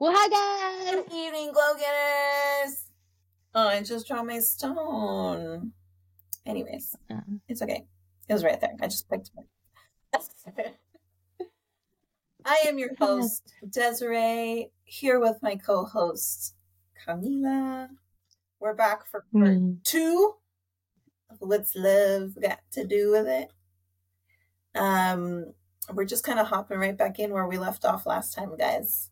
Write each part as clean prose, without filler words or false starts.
Well, hi guys! Good evening, glow getters. Oh, I just dropped my stone. Anyways, it's okay. It was right there. I just picked it. I am your host, Desiree, here with my co-host, Camila. We're back for part two of Let's Live Got to Do With It. We're just kind of hopping right back in where we left off last time, guys.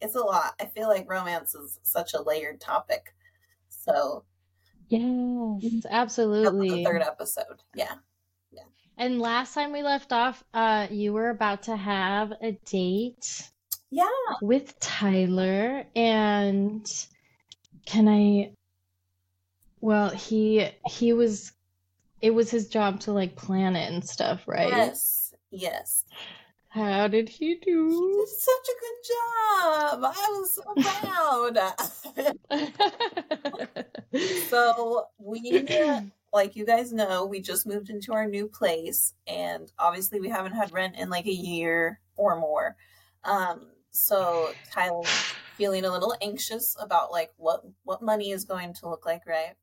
It's a lot. I feel like romance is such a layered topic. So yes, absolutely. The third episode. Yeah. And last time we left off, you were about to have a date. Yeah. With Tyler, and it was his job to like plan it and stuff, right? Yes. How did he do? He did such a good job. I was so proud. So we, like you guys know, we just moved into our new place, and obviously we haven't had rent in like a year or more. So Kyle's feeling a little anxious about like what money is going to look like, right?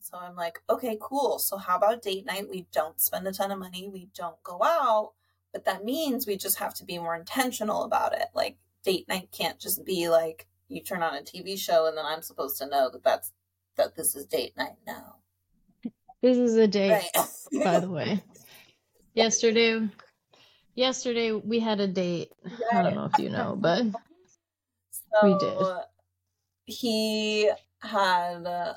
So I'm like, okay, cool. So how about date night? We don't spend a ton of money. We don't go out. But that means we just have to be more intentional about it. Like, date night can't just be like, you turn on a TV show and then I'm supposed to know that this is date night now. This is a date, right? By the way. Yesterday we had a date. Right. I don't know if you know, but so we did. He had,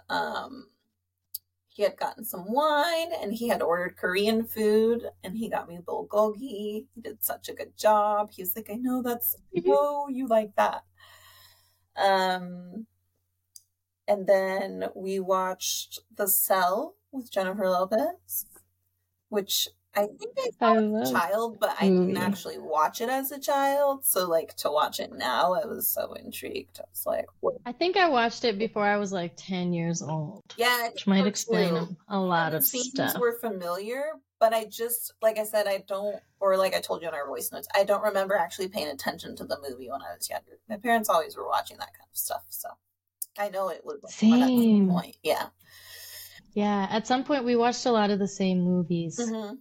he had gotten some wine, and he had ordered Korean food, and he got me bulgogi. He did such a good job. He was like, I know you like that. And then we watched The Cell with Jennifer Lovitz, which I think I saw as a child, but I didn't actually watch it as a child. So like, to watch it now, I was so intrigued. I was like, what? I think I watched it before I was like 10 years old. Yeah, which might explain a lot of stuff. Scenes were familiar, but I just, like I said, like I told you in our voice notes, I don't remember actually paying attention to the movie when I was younger. My parents always were watching that kind of stuff, so I know it was at some point. Yeah. At some point, we watched a lot of the same movies. Mm-hmm.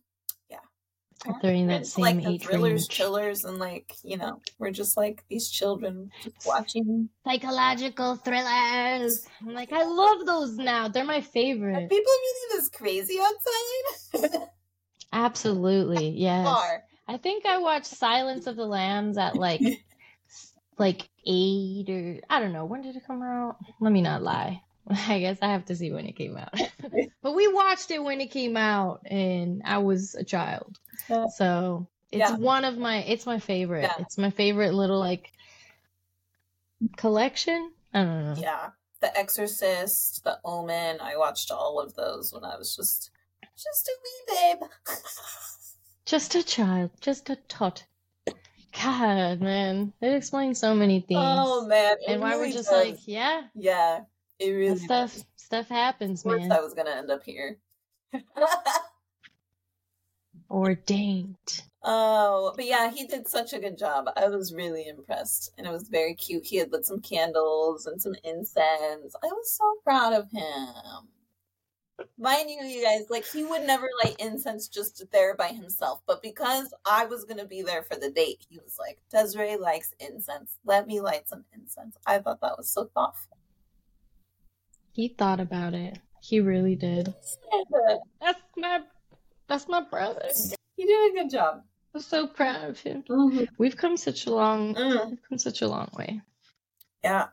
During that same like the age thrillers, range. Chillers, and like, you know, we're just like these children just watching psychological thrillers. I'm like, I love those now. They're my favorite. Are people really this crazy outside? Absolutely, yes. I think I watched Silence of the Lambs at like like 8 or I don't know. When did it come out? Let me not lie. I guess I have to see when it came out. But we watched it when it came out, and I was a child. So it's it's my favorite. Yeah. It's my favorite little like collection. I don't know. Yeah. The Exorcist, The Omen. I watched all of those when I was just a wee babe. Just a child. Just a tot. God, man. It explains so many things. Oh, man. And why really we're just does. Like, yeah. Yeah. It really stuff happens, man. Of course I was going to end up here. Ordained. Oh, but yeah, he did such a good job. I was really impressed, and it was very cute. He had lit some candles and some incense. I was so proud of him. Mind you guys, like, he would never light incense just there by himself, but because I was going to be there for the date, he was like, Desiree likes incense. Let me light some incense. I thought that was so thoughtful. He thought about it. He really did. Yeah. That's my brother. He did a good job. I'm so proud of him. Mm-hmm. We've come such a long way. Yeah.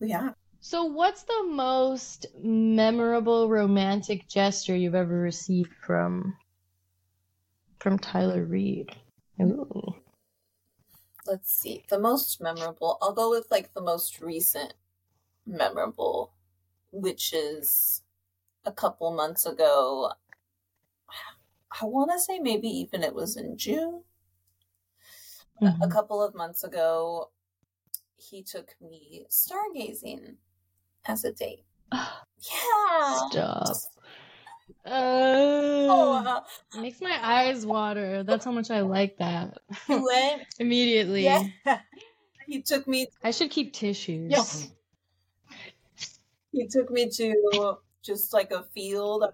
Yeah. So what's the most memorable romantic gesture you've ever received from Tyler Reed? Ooh. Let's see. The most memorable. I'll go with like the most recent memorable, which is a couple months ago. I want to say maybe even it was in June. Mm-hmm. A couple of months ago, he took me stargazing as a date. Yeah. Stop. It makes my eyes water. That's how much I like that. You went? Immediately. Yeah. He took me. I should keep tissues. Yes. He took me to just like a field,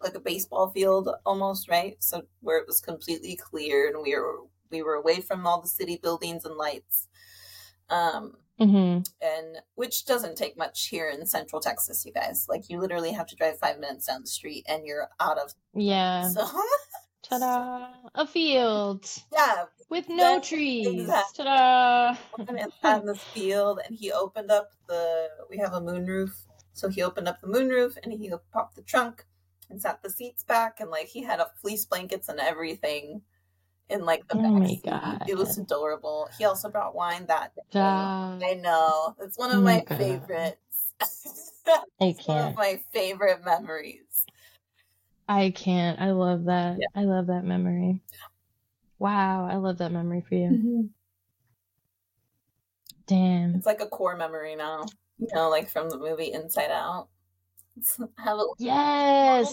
like a baseball field almost, right? So where it was completely clear and we were away from all the city buildings and lights. And which doesn't take much here in Central Texas, you guys. Like you literally have to drive 5 minutes down the street and you're out of. Yeah. So ta-da! A field. Yeah. With no trees. Exactly. Ta-da! On this field, and he opened up we have a moonroof. So he opened up the moonroof and he popped the trunk and sat the seats back, and like he had a fleece blankets and everything in like the back. Oh my God. It was adorable. He also brought wine that day. I know. It's one of my favorites. One of my favorite memories. I can't. I love that. Yeah. I love that memory. Wow. I love that memory for you. Mm-hmm. Damn. It's like a core memory now, you know, like from the movie Inside Out. Have a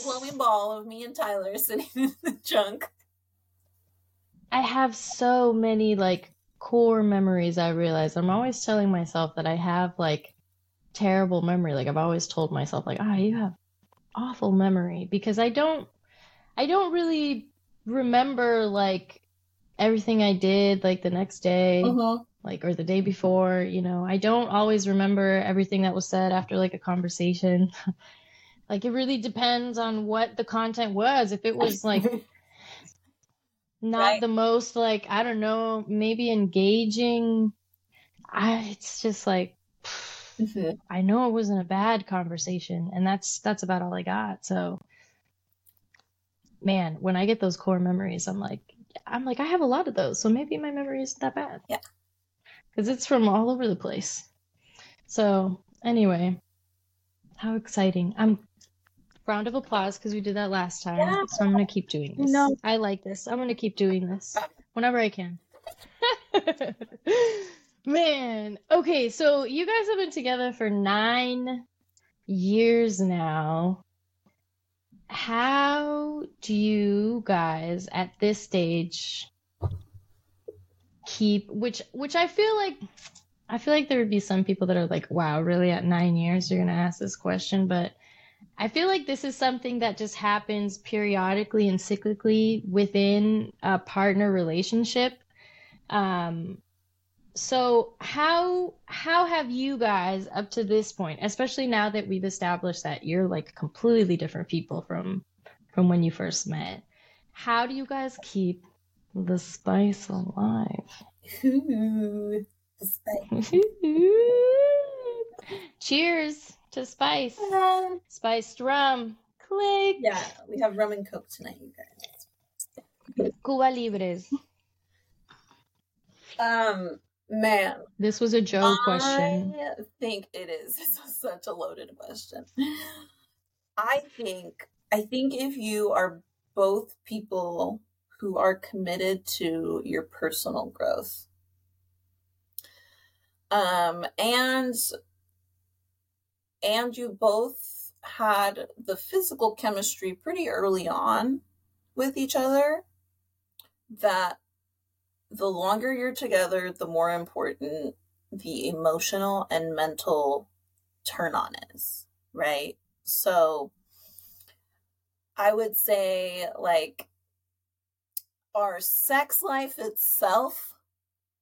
glowing ball of me and Tyler sitting in the trunk. I have so many like core memories. I realize I'm always telling myself that I have like terrible memory. Like I've always told myself like, you have awful memory, because I don't really remember like everything I did like the next day, like, or the day before, you know. I don't always remember everything that was said after like a conversation. Like it really depends on what the content was. If it was like not the most like, I don't know, maybe engaging, it's just like, I know it wasn't a bad conversation, and that's about all I got. So man, when I get those core memories, I'm like, I have a lot of those, so maybe my memory isn't that bad. Yeah. Because it's from all over the place. So anyway, how exciting. Round of applause, because we did that last time. Yeah. So I'm going to keep doing this. No. I like this. I'm going to keep doing this whenever I can. Man. Okay, so you guys have been together for 9 years now. How do you guys at this stage keep, which I feel like there would be some people that are like, wow, really at 9 years you're going to ask this question, but I feel like this is something that just happens periodically and cyclically within a partner relationship. So how have you guys up to this point, especially now that we've established that you're like completely different people from when you first met, how do you guys keep the spice alive? Ooh, the spice. Cheers to spice. Spiced rum. Click. Yeah, we have rum and Coke tonight, you guys. Cuba Libres. Man. This was a Joe question. I think it is. It's such a loaded question. I think if you are both people who are committed to your personal growth, and you both had the physical chemistry pretty early on with each other, that the longer you're together, the more important the emotional and mental turn on is, right? So I would say like our sex life itself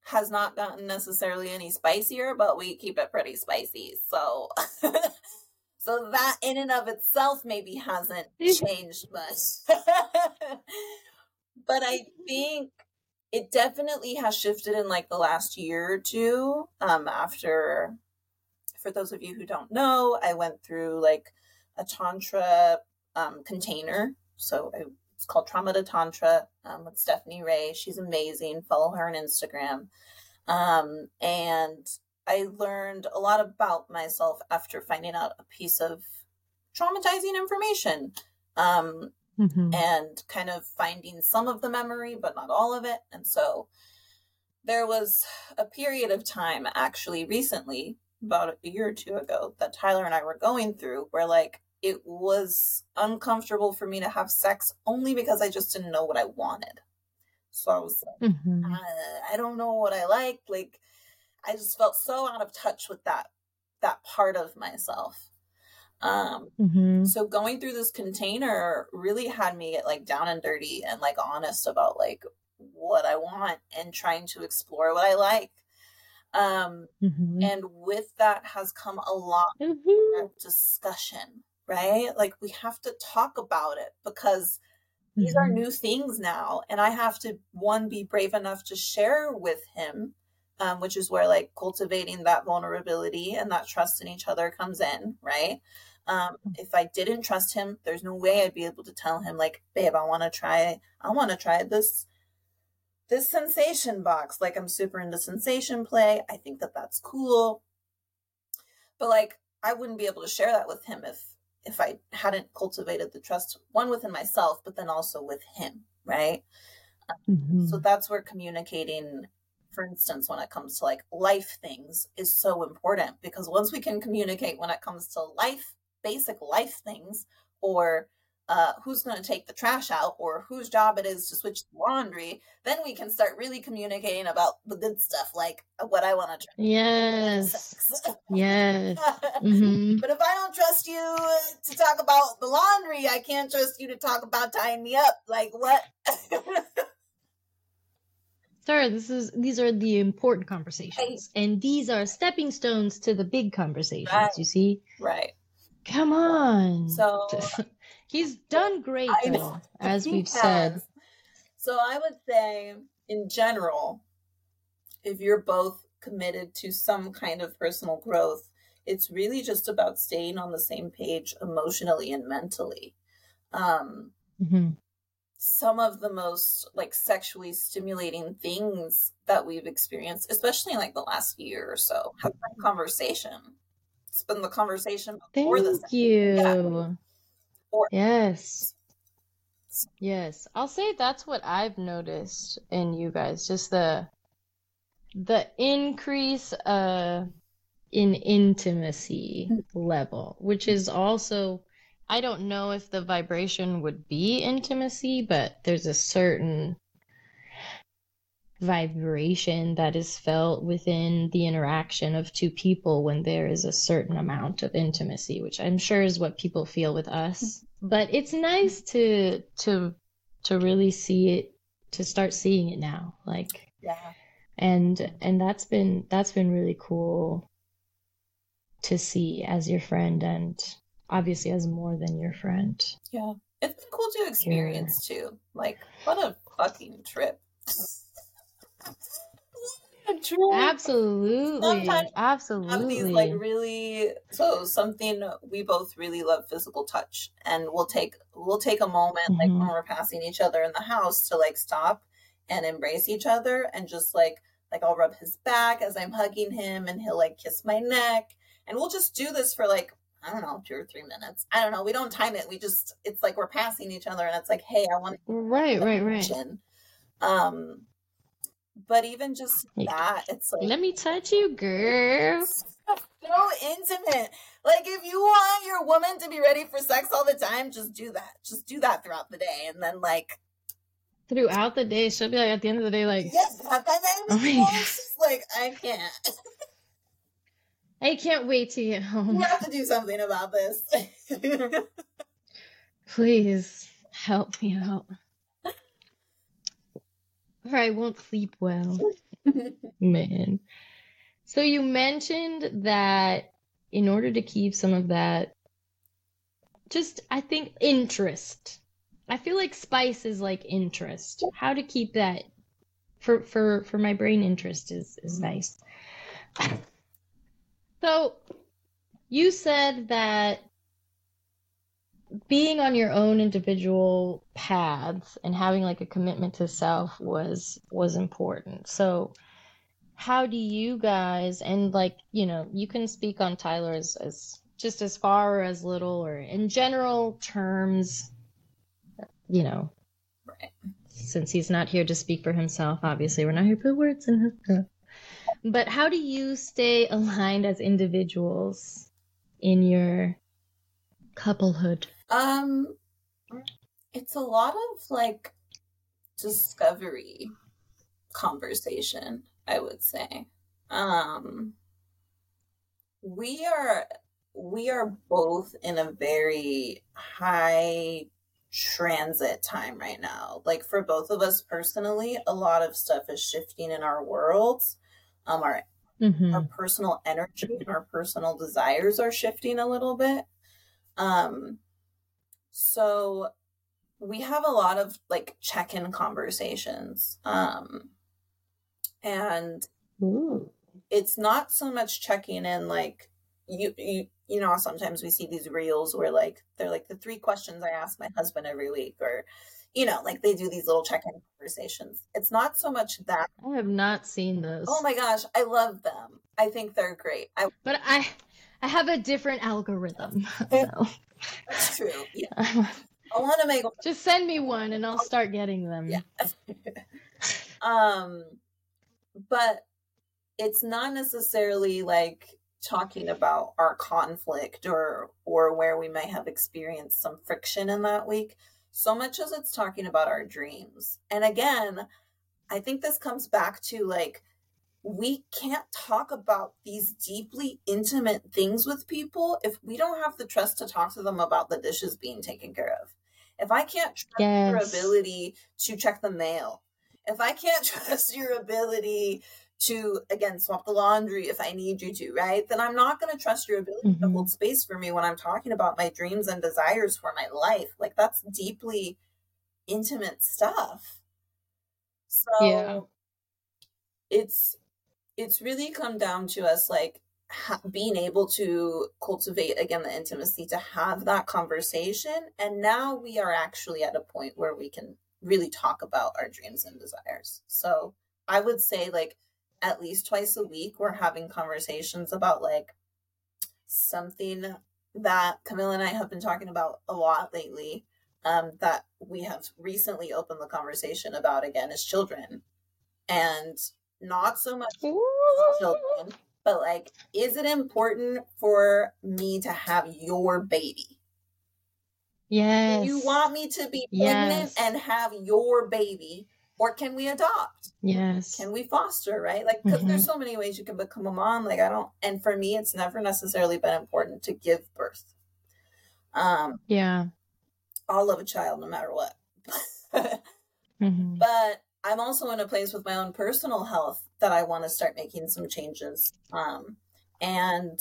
has not gotten necessarily any spicier, but we keep it pretty spicy. So so that in and of itself maybe hasn't changed much. But I think it definitely has shifted in like the last year or two. After, for those of you who don't know, I went through like a Tantra container. So it's called Trauma to Tantra with Stephanie Ray. She's amazing. Follow her on Instagram. And I learned a lot about myself after finding out a piece of traumatizing information. And kind of finding some of the memory, but not all of it. And so there was a period of time, actually recently, about a year or two ago, that Tyler and I were going through where like it was uncomfortable for me to have sex only because I just didn't know what I wanted. So I was like, I don't know what I like. Like I just felt so out of touch with that part of myself. So going through this container really had me get like down and dirty and like honest about like what I want and trying to explore what I like. And with that has come a lot of discussion, right? Like we have to talk about it because these are new things now. And I have to, one, be brave enough to share with him, which is where like cultivating that vulnerability and that trust in each other comes in, right? If I didn't trust him, there's no way I'd be able to tell him like, babe, I want to try this sensation box. Like I'm super into sensation play. I think that that's cool. But like, I wouldn't be able to share that with him if I hadn't cultivated the trust, one within myself, but then also with him, right? So that's where communicating, for instance, when it comes to like life things is so important, because once we can communicate when it comes to life, basic life things, or who's going to take the trash out or whose job it is to switch the laundry, then we can start really communicating about the good stuff, like what I want to try. Yes. But if I don't trust you to talk about the laundry, I can't trust you to talk about tying me up. Like what? Sir, these are the important conversations, right? And these are stepping stones to the big conversations. Right. You see? Right. Come on. So. He's done great, though, as we've said. So I would say, in general, if you're both committed to some kind of personal growth, it's really just about staying on the same page emotionally and mentally. Some of the most like sexually stimulating things that we've experienced, especially in like the last year or so, have been conversation. It's been the conversation before this. Thank you. Yeah. Yes. I'll say that's what I've noticed in you guys, just the increase in intimacy level, which is also, I don't know if the vibration would be intimacy, but there's a certain vibration that is felt within the interaction of two people when there is a certain amount of intimacy, which I'm sure is what people feel with us. But it's nice to really see it, to start seeing it now. Like, yeah. And that's been really cool to see as your friend, and obviously as more than your friend. Yeah. It's been cool to experience too. Like, what a fucking trip. Absolutely. Have these, like, really, so something we both really love, physical touch, and we'll take a moment like when we're passing each other in the house to like stop and embrace each other, and just like I'll rub his back as I'm hugging him, and he'll like kiss my neck, and we'll just do this for like, I don't know, 2 or 3 minutes. I don't know, we don't time it, we just, it's like we're passing each other and it's like, hey, I want to but even just that, it's like, let me touch you, girl. So intimate. Like, if you want your woman to be ready for sex all the time, just do that. Just do that throughout the day. And then, like, throughout the day, she'll be like, at the end of the day, like, yes, she's like, I can't wait to get home. We have to do something about this. Please help me out, or I won't sleep well. Man. So you mentioned that in order to keep some of that, just, I think, interest. I feel like spice is like interest. How to keep that for my brain, interest is nice. So you said that being on your own individual paths and having like a commitment to self was important. So how do you guys, and like, you know, you can speak on Tyler as just as far or as little or in general terms, you know, right, since he's not here to speak for himself, obviously we're not here to put words in his mouth. But how do you stay aligned as individuals in your couplehood? It's a lot of like discovery conversation, I would say. We are both in a very high transit time right now. Like, for both of us personally, a lot of stuff is shifting in our worlds. Our personal energy and our personal desires are shifting a little bit. So we have a lot of like check-in conversations. And Ooh. It's not so much checking in like you know, sometimes we see these reels where like they're like the 3 questions I ask my husband every week, or you know, like they do these little check-in conversations. It's not so much that. I have not seen those. Oh my gosh, I love them. I think they're great. But I have a different algorithm. So. That's true. Yeah. I want to make. Just send me one, and I'll start getting them. Yeah. But it's not necessarily like talking about our conflict or where we might have experienced some friction in that week, so much as it's talking about our dreams. And again, I think this comes back to like, we can't talk about these deeply intimate things with people if we don't have the trust to talk to them about the dishes being taken care of. If I can't trust your ability to check the mail, if I can't trust your ability to, again, swap the laundry if I need you to, right? Then I'm not going to trust your ability to hold space for me when I'm talking about my dreams and desires for my life. Like, that's deeply intimate stuff. So it's really come down to us, like, being able to cultivate, again, the intimacy to have that conversation. And now we are actually at a point where we can really talk about our dreams and desires. So I would say, like, at least twice a week, we're having conversations about like something that Camila and I have been talking about a lot lately, that we have recently opened the conversation about again as children, and not so much children, but like, is it important for me to have your baby? Yes. Do you want me to be pregnant and have your baby? Or can we adopt? Yes. Can we foster, right? Like, because there's so many ways you can become a mom. Like, and for me, it's never necessarily been important to give birth. I'll love a child no matter what. But I'm also in a place with my own personal health that I want to start making some changes. And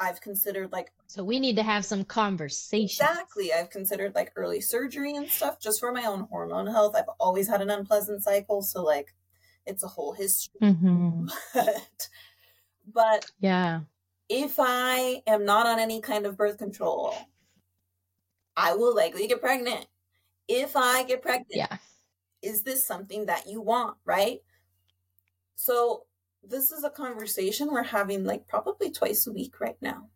I've considered like. So we need to have some conversation. Exactly. I've considered like early surgery and stuff just for my own hormone health. I've always had an unpleasant cycle. So like, it's a whole history. But yeah, if I am not on any kind of birth control, I will likely get pregnant. If I get pregnant, is this something that you want? Right. So this is a conversation we're having like probably twice a week right now.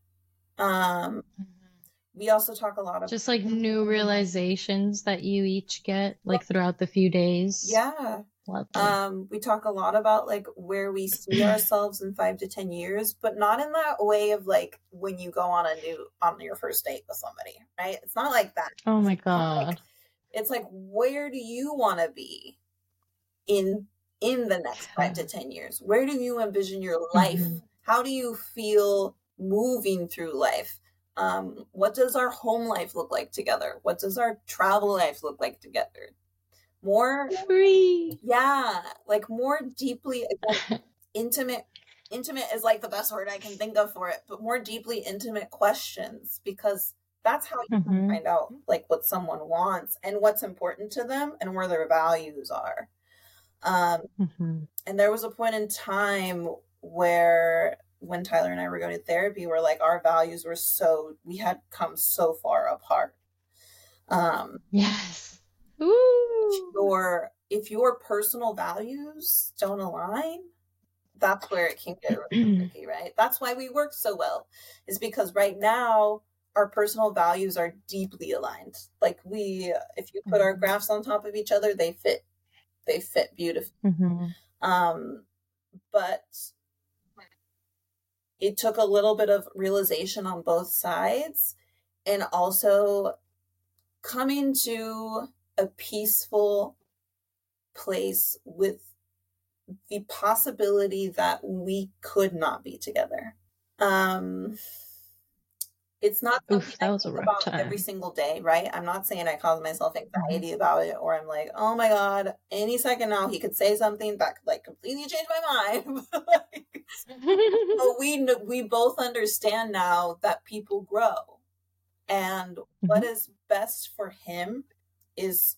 We also talk a lot about just like new realizations that you each get like throughout the few days. Yeah. We talk a lot about like where we see ourselves in 5 to 10 years, but not in that way of like when you go on on your first date with somebody, right? It's not like that. Oh my God. It's like, where do you want to be in the next 5 to 10 years? Where do you envision your life? How do you feel moving through life? What does our home life look like together? What does our travel life look like together? More free, like more deeply intimate. Intimate is like the best word I can think of for it, but more deeply intimate questions, because that's how you can find out like what someone wants and what's important to them and where their values are. And there was a point in time where when Tyler and I were going to therapy, we're like, our values were we had come so far apart. Ooh. If your personal values don't align, that's where it can get really tricky, right? That's why we work so well, is because right now our personal values are deeply aligned. Like if you put our graphs on top of each other, they fit beautifully. But it took a little bit of realization on both sides, and also coming to a peaceful place with the possibility that we could not be together. It's not something that was a rough time. Every single day, right? I'm not saying I cause myself anxiety about it, or I'm like, oh my God, any second now he could say something that could like completely change my mind. But we both understand now that people grow, and what is best for him is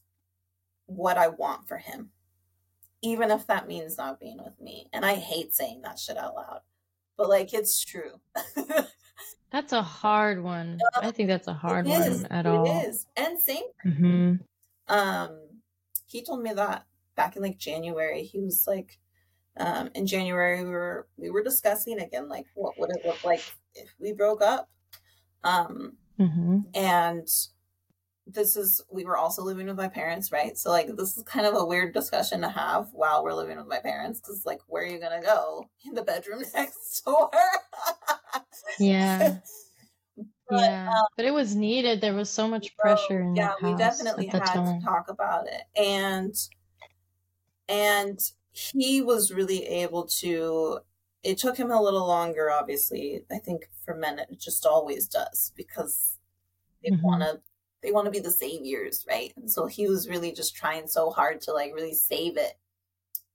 what I want for him, even if that means not being with me. And I hate saying that shit out loud, but like, it's true. That's a hard one. I think that's a hard one at all. It is. And same. Mm-hmm. He told me that back in like January. He was like, in January we were discussing again, like what would it look like if we broke up. And this is, we were also living with my parents, right? So like this is kind of a weird discussion to have while we're living with my parents, because like, where are you gonna go? In the bedroom next door. Yeah. But it was needed. There was so much pressure in the house. Yeah, we definitely had to talk about it. And he was really able to, it took him a little longer, obviously. I think for men it just always does, because they want to be the saviors, right? And so he was really just trying so hard to like really save it.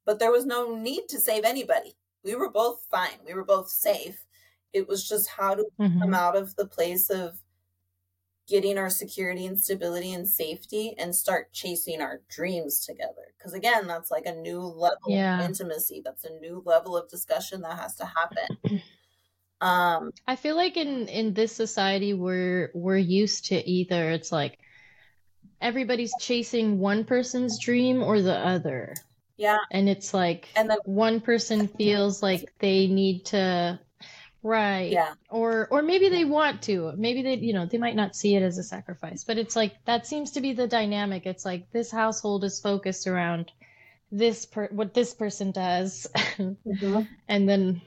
But there was no need to save anybody. We were both fine. We were both safe. It was just how to come out of the place of getting our security and stability and safety and start chasing our dreams together. Because again, that's like a new level of intimacy. That's a new level of discussion that has to happen. I feel like in this society, we're used to either. It's like everybody's chasing one person's dream or the other. Yeah. And it's like, and then one person feels like they need to... Right. Yeah. Or maybe they want to. Maybe they, you know, they might not see it as a sacrifice, but it's like that seems to be the dynamic. It's like this household is focused around this what this person does, and then,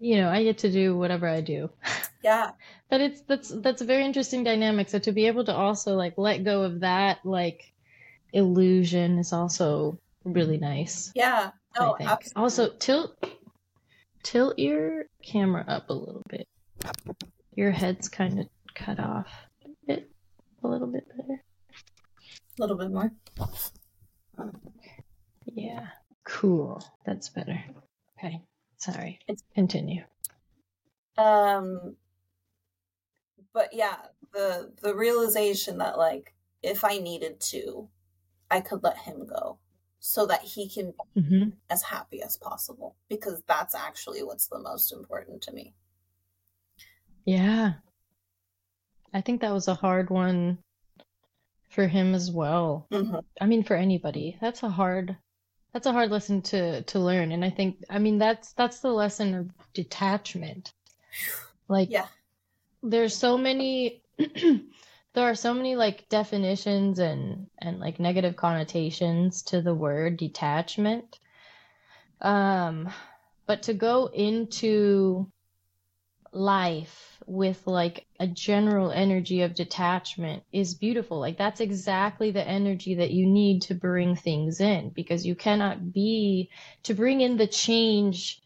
you know, I get to do whatever I do. Yeah. But it's that's a very interesting dynamic. So to be able to also like let go of that like illusion is also really nice. Yeah. Oh, absolutely. Also tilt your camera up a little bit. Your head's kind of cut off a little bit better. A little bit more. Yeah. Cool. That's better. Okay. Sorry. Continue. But yeah, the realization that like if I needed to, I could let him go, so that he can be as happy as possible, because that's actually what's the most important to me. Yeah. I think that was a hard one for him as well. I mean, for anybody, that's a hard lesson to learn. And I think, I mean, that's the lesson of detachment. Like, there's so many, there are so many like definitions and like negative connotations to the word detachment. But to go into life with like a general energy of detachment is beautiful. Like that's exactly the energy that you need to bring things in, because you cannot be to bring in the change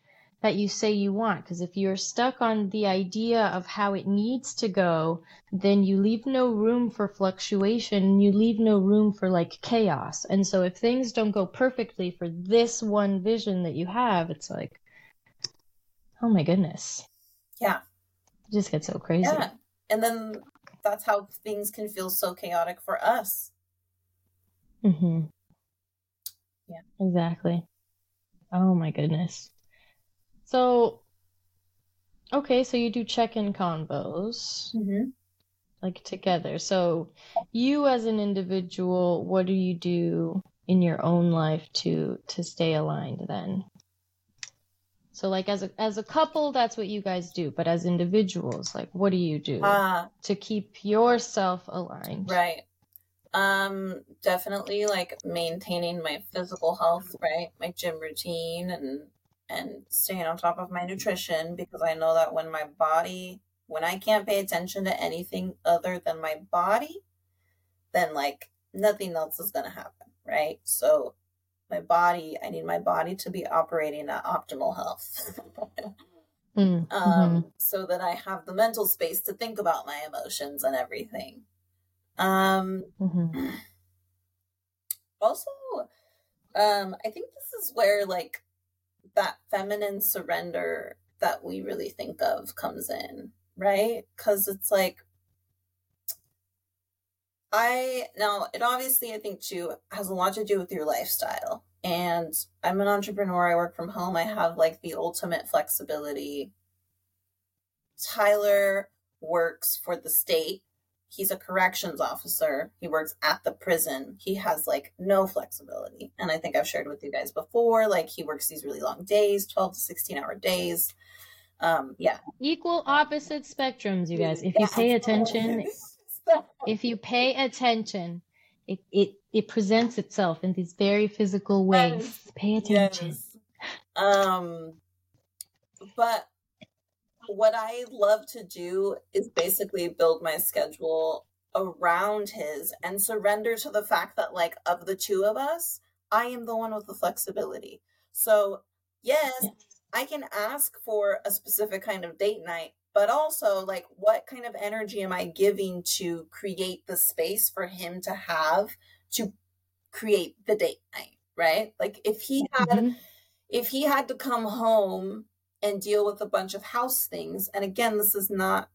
that you say you want, because if you're stuck on the idea of how it needs to go, then you leave no room for fluctuation, you leave no room for like chaos. And so if things don't go perfectly for this one vision that you have, it's like, oh my goodness. Yeah. It just gets so crazy. Yeah. And then that's how things can feel so chaotic for us. Yeah. Exactly. Oh my goodness. So, okay, so you do check-in convos, like together. So you as an individual, what do you do in your own life to stay aligned then? So like as a couple, that's what you guys do, but as individuals, like what do you do to keep yourself aligned? Right. Definitely like maintaining my physical health, right? My gym routine and staying on top of my nutrition, because I know that when I can't pay attention to anything other than my body, then like nothing else is going to happen. Right. So my body. I need my body to be operating at optimal health. So that I have the mental space to think about my emotions and everything. Also, I think this is where like that feminine surrender that we really think of comes in, right? Because it's like, it obviously, I think too, has a lot to do with your lifestyle. And I'm an entrepreneur. I work from home. I have like the ultimate flexibility. Tyler works for the state. He's a corrections officer. He works at the prison. He has like no flexibility. And I think I've shared with you guys before, like he works these really long days, 12 to 16 hour days. Equal opposite spectrums, you guys. If you pay attention, it presents itself in these very physical ways. Yes. Pay attention. Yes. But what I love to do is basically build my schedule around his and surrender to the fact that, like, of the two of us, I am the one with the flexibility. So, yes. I can ask for a specific kind of date night, but also, like, what kind of energy am I giving to create the space for him to have to create the date night, right? Like, if he had to come home and deal with a bunch of house things, and again, this is not,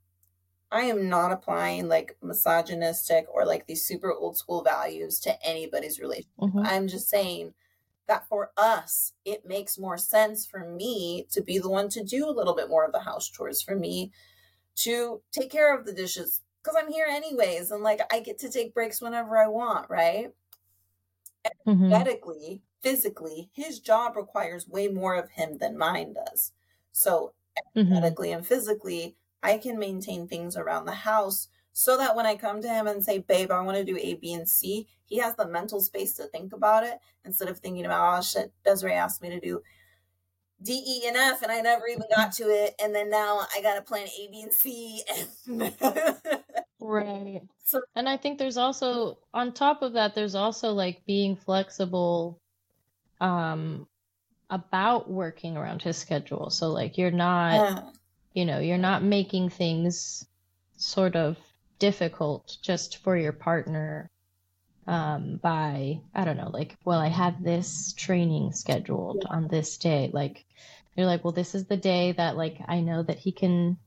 I am not applying, like, misogynistic or, like, these super old school values to anybody's relationship. I'm just saying that for us, it makes more sense for me to be the one to do a little bit more of the house chores, for me to take care of the dishes, because I'm here anyways. And like, I get to take breaks whenever I want, right? Energetically, physically, his job requires way more of him than mine does. So energetically and physically, I can maintain things around the house so that when I come to him and say, babe, I want to do A, B, and C, he has the mental space to think about it instead of thinking about, oh, shit, Desiree asked me to do D, E, and F, and I never even got to it. And then now I got to plan A, B, and C. Right. And I think there's also, on top of that, there's also like being flexible about working around his schedule. So like you're not, you're not making things sort of difficult just for your partner by, I don't know, like, well, I have this training scheduled on this day. Like, you're like, well, this is the day that, like, I know that he can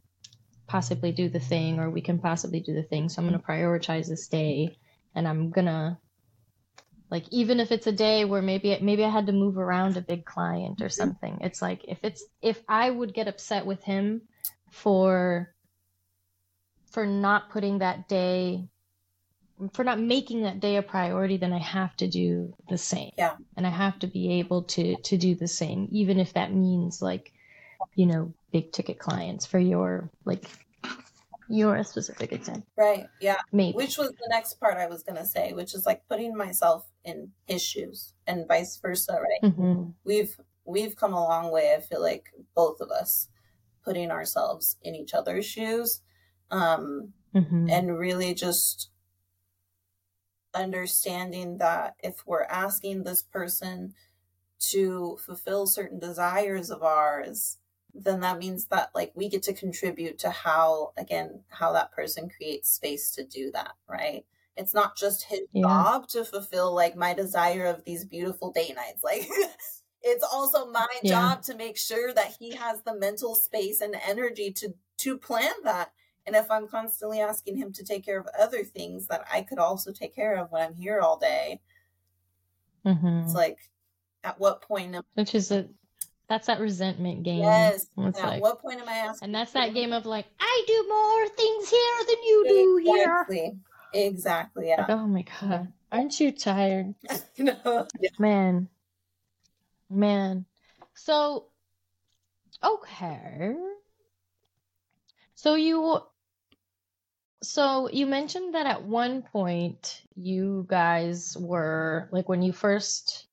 possibly do the thing or we can possibly do the thing. So I'm going to prioritize this day. And I'm going to, like, even if it's a day where maybe I had to move around a big client or something, it's like, if I would get upset with him for not putting that day, for not making that day a priority, then I have to do the same. Yeah. And I have to be able to do the same, even if that means like, you know, big ticket clients for your, like, your specific example. Right. Yeah. Maybe. Which was the next part I was going to say, which is like putting myself in his shoes and vice versa. Right. Mm-hmm. We've come a long way. I feel like both of us putting ourselves in each other's shoes. And really just understanding that if we're asking this person to fulfill certain desires of ours, then that means that like we get to contribute to how that person creates space to do that, right? It's not just his job to fulfill like my desire of these beautiful date nights, like it's also my job to make sure that he has the mental space and energy to plan that. And if I'm constantly asking him to take care of other things that I could also take care of when I'm here all day, it's like, at what point? That's that resentment game. Yes. It's at like, what point am I asking? And that's that game of like, I do more things here than you do here. Exactly. Yeah. Like, oh my God. Aren't you tired? No. Man. So, okay. So you mentioned that at one point you guys were like, when you first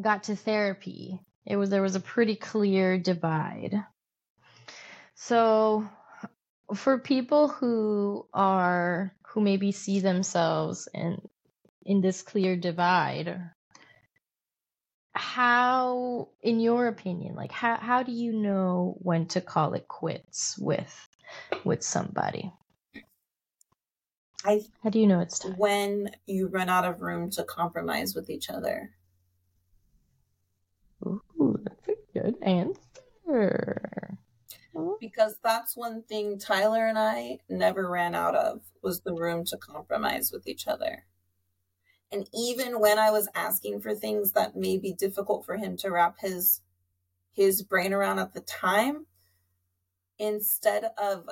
got to therapy, there was a pretty clear divide. So for people who maybe see themselves in this clear divide, how, in your opinion, like how do you know when to call it quits with somebody? How do you know it's time? When you run out of room to compromise with each other. Ooh, that's a good answer. Because that's one thing Tyler and I never ran out of, was the room to compromise with each other. And even when I was asking for things that may be difficult for him to wrap his brain around at the time, instead of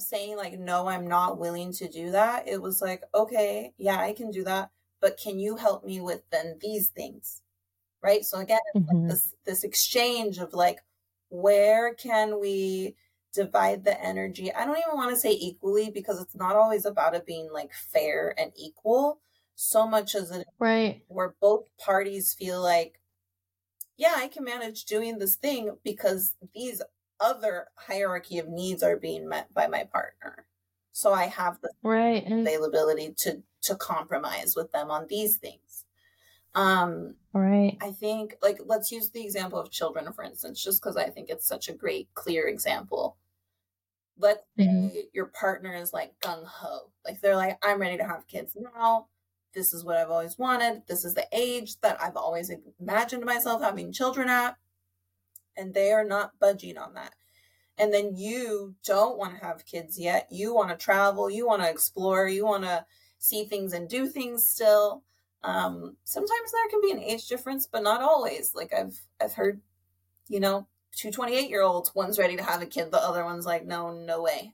saying like, no, I'm not willing to do that, it was like, okay, yeah, I can do that, but can you help me with then these things? Right. So again, it's like this exchange of like, where can we divide the energy? I don't even want to say equally, because it's not always about it being like fair and equal so much as it, right, where both parties feel like, yeah, I can manage doing this thing because these other hierarchy of needs are being met by my partner. So I have the availability to compromise with them on these things. I think, like, let's use the example of children, for instance, just because I think it's such a great, clear example. Let's say your partner is like gung-ho. Like they're like, I'm ready to have kids now. This is what I've always wanted. This is the age that I've always imagined myself having children at. And they are not budging on that. And then you don't want to have kids yet. You want to travel. You want to explore. You want to see things and do things still. Sometimes there can be an age difference, but not always. Like I've heard, you know, two 28-year-olds, one's ready to have a kid. The other one's like, no way.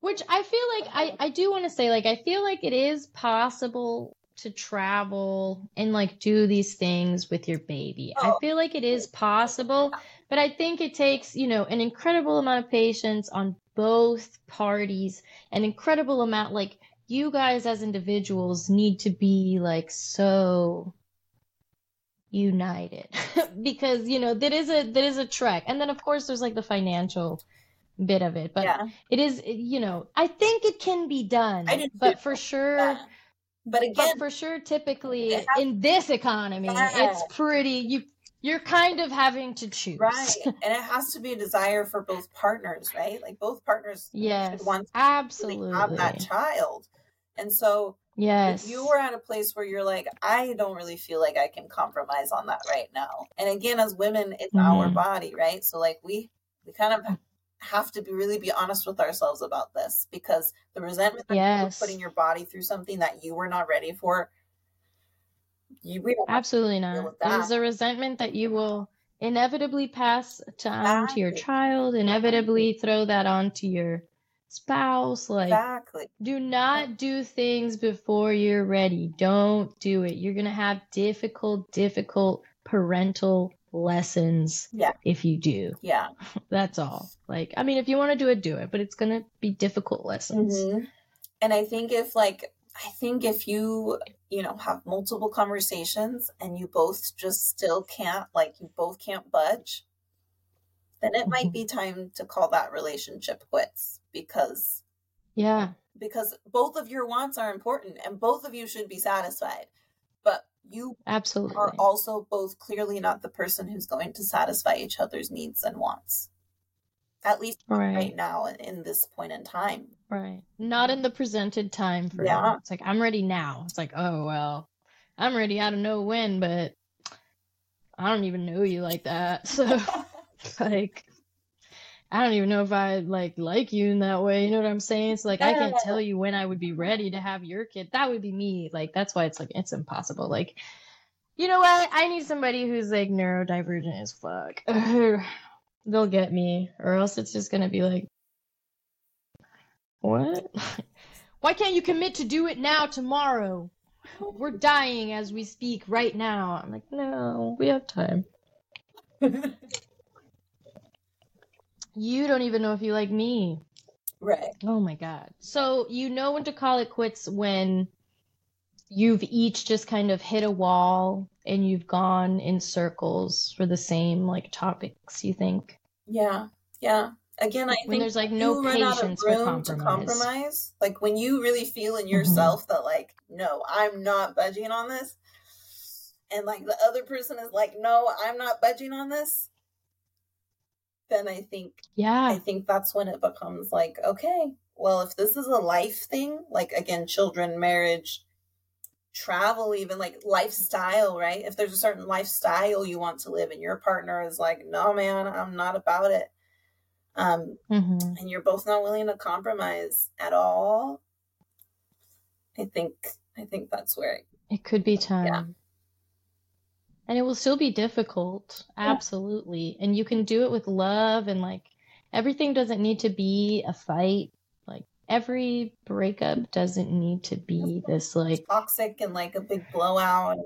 Which I feel like I do want to say, like, I feel like it is possible to travel and like do these things with your baby. I feel like it is possible, but I think it takes, you know, an incredible amount of patience on both parties, an incredible amount, like, you guys as individuals need to be like so united because, you know, that is a trek. And then of course there's like the financial bit of it, but it is, you know, I think it can be done, but for sure, but again, for sure, typically in this economy, it's pretty, you're kind of having to choose. Right. And it has to be a desire for both partners, right? Like both partners should want to absolutely have that child. And so if you were at a place where you're like, I don't really feel like I can compromise on that right now. And again, as women, it's our body, right? So like we kind of have to really be honest with ourselves about this, because the resentment that you're putting your body through something that you were not ready for, absolutely not. There's a resentment that you will inevitably pass on to your child, inevitably throw that on to your spouse. Like, do not do things before you're ready. Don't do it. You're going to have difficult parental lessons if you do. Yeah. That's all. Like, I mean, if you want to do it, but it's going to be difficult lessons. Mm-hmm. And I think if you know, have multiple conversations and you both just still can't, like, you both can't budge, then it might be time to call that relationship quits, because both of your wants are important and both of you should be satisfied, but you absolutely are also both clearly not the person who's going to satisfy each other's needs and wants. At least right now, in this point in time. Right. Not in the presented time for now. It's like, I'm ready now. It's like, oh, well, I'm ready. I don't know when, but I don't even know you like that. So, like, I don't even know if I like you in that way. You know what I'm saying? It's like, I can't tell you when I would be ready to have your kid. That would be me. Like, that's why it's like, it's impossible. Like, you know what? I need somebody who's like neurodivergent as fuck. They'll get me, or else it's just going to be like, what? Why can't you commit to do it now, tomorrow? We're dying as we speak right now. I'm like, no, we have time. You don't even know if you like me. Right. Oh my God. So you know when to call it quits when you've each just kind of hit a wall and you've gone in circles for the same like topics, you think? Yeah. Again, I think when there's like no patience for compromise, like when you really feel in yourself that like, no, I'm not budging on this, and like the other person is like, no, I'm not budging on this, then I think that's when it becomes like, okay, well, if this is a life thing, like again, children, marriage, travel, even like lifestyle, right? If there's a certain lifestyle you want to live and your partner is like, no, man, I'm not about it. And you're both not willing to compromise at all. I think that's where it could be time. Yeah. And it will still be difficult. Yeah. Absolutely. And you can do it with love, and like everything doesn't need to be a fight. Like every breakup doesn't need to be this like toxic and like a big blowout.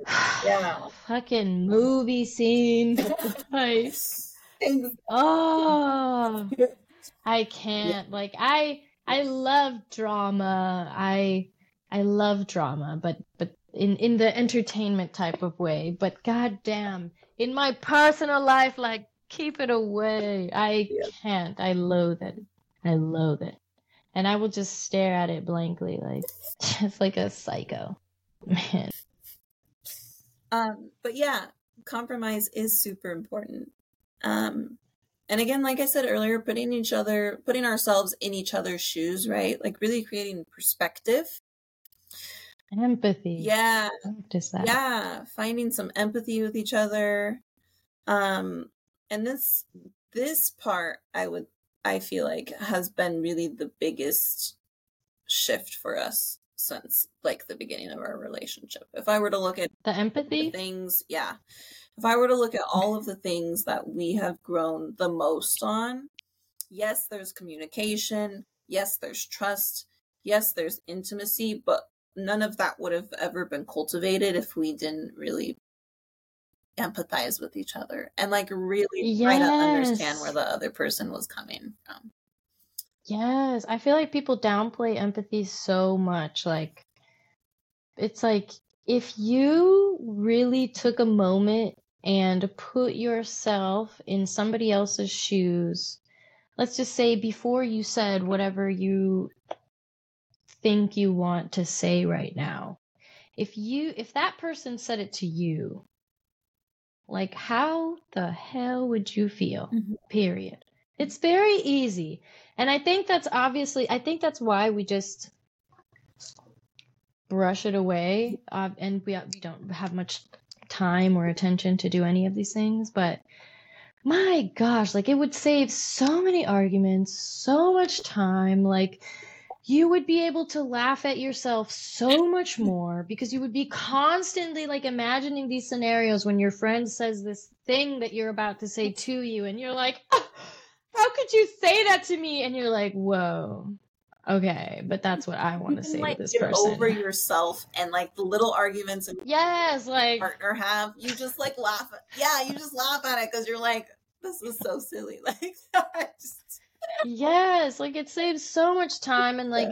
Yeah. Fucking movie scene. Like, oh, I can't. Yeah. Like I love drama. I love drama, but in the entertainment type of way. But goddamn, in my personal life, like, keep it away. I can't. I loathe it. And I will just stare at it blankly, like just like a psycho, man. But yeah, compromise is super important. And again, like I said earlier, putting ourselves in each other's shoes, right? Like really creating perspective. Empathy. Yeah. Practice that. Yeah. Finding some empathy with each other. And this part I feel like has been really the biggest shift for us since like the beginning of our relationship. If I were to look at the empathy things. Yeah. If I were to look at all of the things that we have grown the most on, yes, there's communication. Yes, there's trust. Yes, there's intimacy, but none of that would have ever been cultivated if we didn't really empathize with each other and like really try to understand where the other person was coming from. Yes. I feel like people downplay empathy so much. Like, it's like, if you really took a moment and put yourself in somebody else's shoes, let's just say before you said whatever you think you want to say right now, if that person said it to you, like how the hell would you feel? Mm-hmm. Period. It's very easy. And I think that's why we just brush it away, and we don't have much time or attention to do any of these things. But my gosh, like it would save so many arguments, so much time. Like, you would be able to laugh at yourself so much more because you would be constantly like imagining these scenarios when your friend says this thing that you're about to say to you, and you're like, oh, how could you say that to me? And you're like, whoa, okay, but that's what I want to say to this person. Get over yourself and like the little arguments and like partner have, you just like laugh. Yeah, you just laugh at it because you're like, this was so silly. Like, I just... Yes, like it saves so much time. And like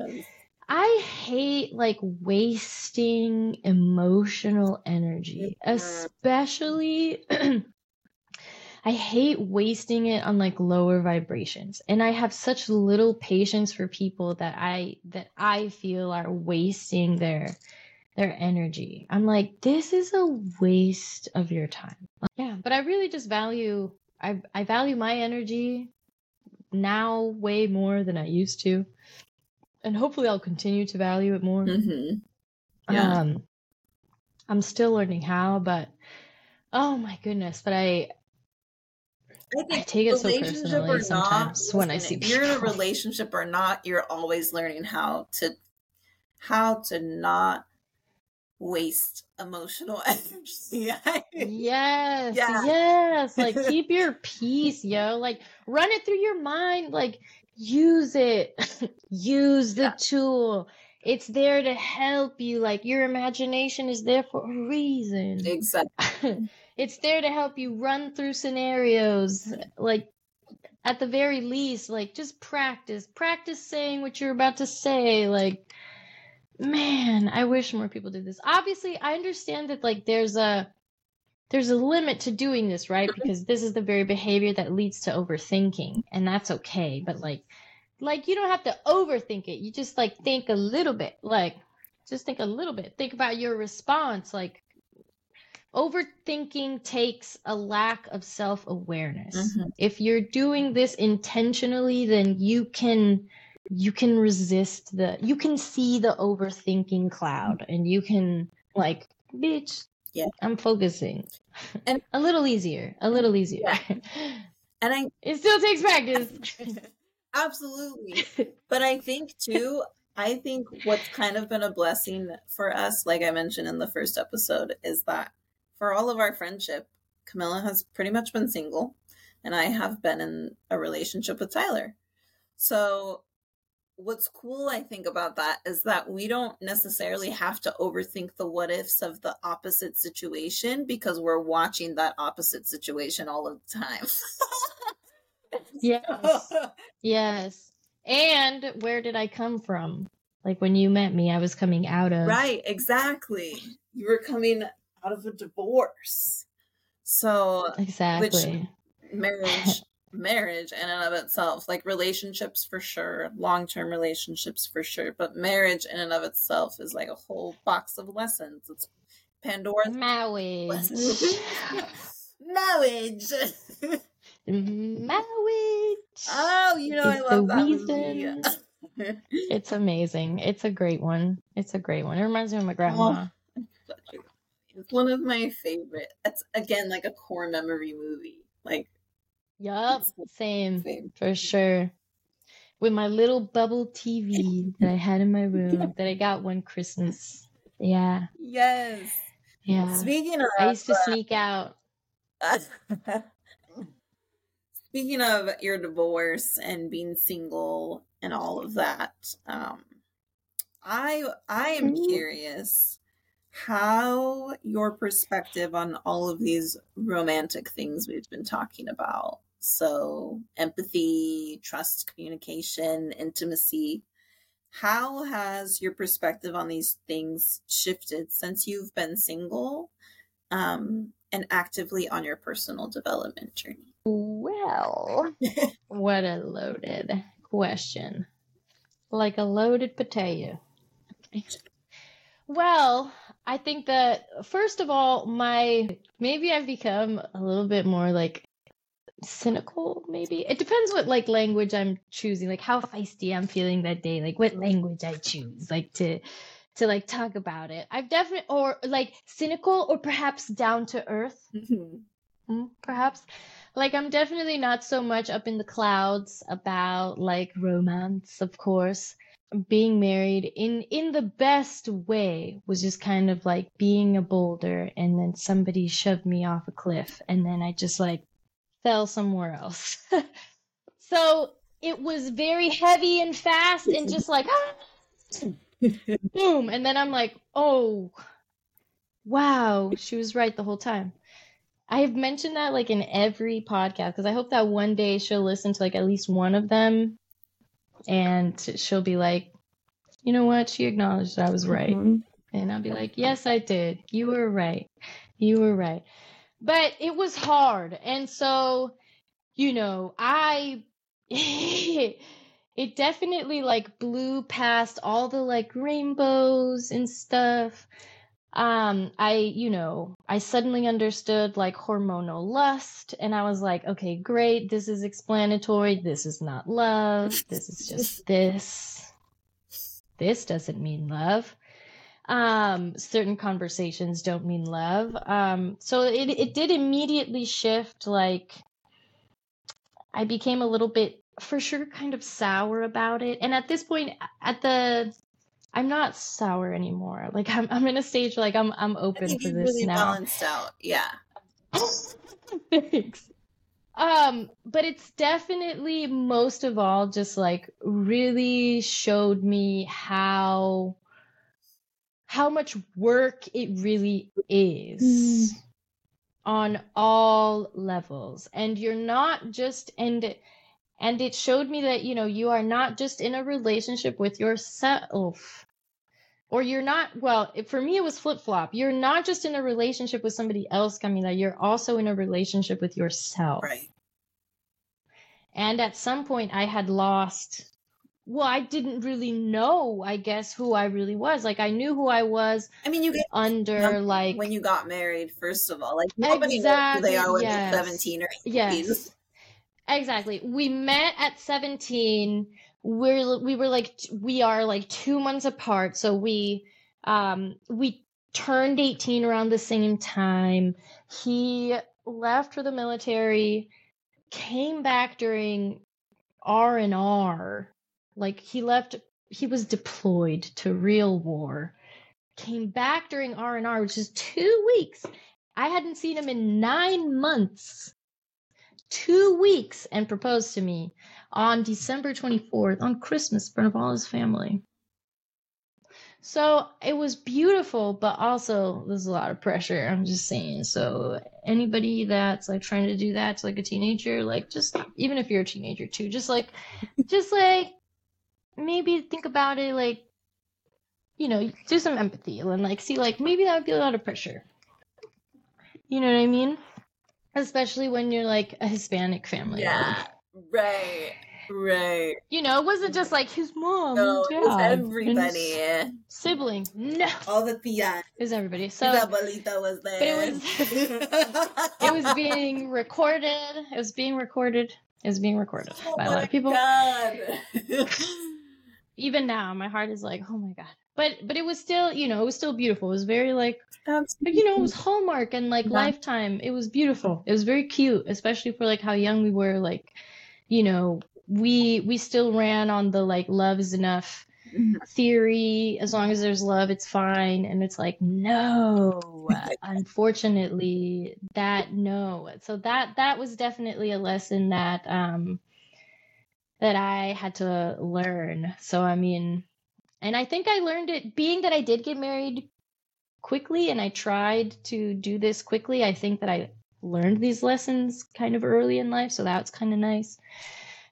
I hate like wasting emotional energy, especially I hate wasting it on like lower vibrations. And I have such little patience for people that I feel are wasting their energy. I'm like, this is a waste of your time. Yeah, but I really just value I value my energy now way more than I used to, and hopefully I'll continue to value it more. Mm-hmm. Yeah. I'm still learning how, but oh my goodness, but I take it so personally sometimes when I see people. You're in a relationship or not, you're always learning how to not waste emotional energy. Yes. Like keep your peace, yo. Like run it through your mind. Like use it. Use the tool. It's there to help you. Like your imagination is there for a reason. Exactly. It's there to help you run through scenarios. Like at the very least, like just practice saying what you're about to say. Like, man, I wish more people did this. Obviously, I understand that like there's a limit to doing this, right? Because this is the very behavior that leads to overthinking, and that's okay. But like you don't have to overthink it. You just like think a little bit. Like just think a little bit. Think about your response. Like Overthinking takes a lack of self-awareness. Mm-hmm. If you're doing this intentionally, then you can resist you can see the overthinking cloud and you can like, bitch, yeah, I'm focusing. And a little easier. Yeah. And it still takes practice. Absolutely. But I think too, what's kind of been a blessing for us, like I mentioned in the first episode, is that for all of our friendship, Camila has pretty much been single and I have been in a relationship with Tyler. So what's cool, I think, about that is that we don't necessarily have to overthink the what ifs of the opposite situation because we're watching that opposite situation all of the time. Yes. Yes. And where did I come from? Like when you met me, I was coming out of. Right. Exactly. You were coming out of a divorce. So exactly. Which marriage in and of itself, like relationships for sure, long-term relationships for sure, but marriage in and of itself is like a whole box of lessons. It's Pandora's box. Marriage. Oh, you know, I love that movie. It's amazing. It's a great one. It reminds me of my grandma. Oh, it's one of my favorite. It's again like a core memory movie. Like, yup, same for sure. With my little bubble TV that I had in my room that I got one Christmas. Yeah. Yes. Yeah. Speaking of, I used to sneak out. Speaking of your divorce and being single and all of that, I am curious how your perspective on all of these romantic things we've been talking about, so empathy, trust, communication, intimacy, how has your perspective on these things shifted since you've been single and actively on your personal development journey? Well, what a loaded question. Like a loaded potato. Well, I think that first of all, maybe I've become a little bit more like cynical, maybe. It depends what like language I'm choosing, like how feisty I'm feeling that day, like what language I choose, like to like talk about it. I've definitely, or like cynical or perhaps down to earth. Mm-hmm. Perhaps. Like, I'm definitely not so much up in the clouds about, like, romance, of course. Being married in the best way was just kind of like being a boulder and then somebody shoved me off a cliff and then I just, like, fell somewhere else. So it was very heavy and fast and just like, boom. And then I'm like, oh, wow, she was right the whole time. I have mentioned that like in every podcast because I hope that one day she'll listen to like at least one of them and she'll be like, you know what? She acknowledged I was right. Mm-hmm. And I'll be like, yes, I did. You were right. But it was hard. And so, you know, it definitely like blew past all the like rainbows and stuff. I suddenly understood like hormonal lust and I was like, okay, great. This is explanatory. This is not love. This is just this. This doesn't mean love. Certain conversations don't mean love. So it did immediately shift. Like I became a little bit for sure kind of sour about it. And at this point I'm not sour anymore. Like I'm in a stage like I'm open for this really now. Balanced out, yeah. Thanks. But it's definitely most of all just like really showed me how much work it really is on all levels, and you're not just And it showed me that, you know, you are not just in a relationship with yourself or you're not. Well, for me, it was flip-flop. You're not just in a relationship with somebody else, Camila. You're also in a relationship with yourself. Right. And at some point I had lost well, I didn't really know, I guess, who I really was. Like, I knew who I was. I mean, you get under, like, when you got married, first of all, like, nobody knows who they are when they're 17 or 18. Yes. Exactly. We met at 17. We are like 2 months apart. So we turned 18 around the same time. He left for the military, came back during R&R. Like, he was deployed to real war, came back during R&R, which is 2 weeks. I hadn't seen him in 9 months, 2 weeks, and proposed to me on December 24th, on Christmas, in front of all his family. So it was beautiful, but also there's a lot of pressure, I'm just saying. So anybody that's like trying to do that to like a teenager, like, just, even if you're a teenager too, just like, maybe think about it, like, you know, do some empathy and like see, like, maybe that would be a lot of pressure. You know what I mean? Especially when you're like a Hispanic family. Yeah, right. You know, it wasn't just like his mom. No, it was everybody. His sibling. No. All the tias. It was everybody. So the abuelita was there. But it was being recorded by a lot of people. God. Even now, my heart is like, oh my God. But it was still, you know, it was still beautiful. It was very like, you know, it was Hallmark and like Lifetime. It was beautiful. It was very cute, especially for like how young we were. Like, you know, we still ran on the like love is enough theory. As long as there's love, it's fine. And it's like, no, unfortunately, that no. So that was definitely a lesson that that I had to learn. So, I mean, and I think I learned it being that I did get married quickly and I tried to do this quickly. I think that I learned these lessons kind of early in life. So that's kind of nice.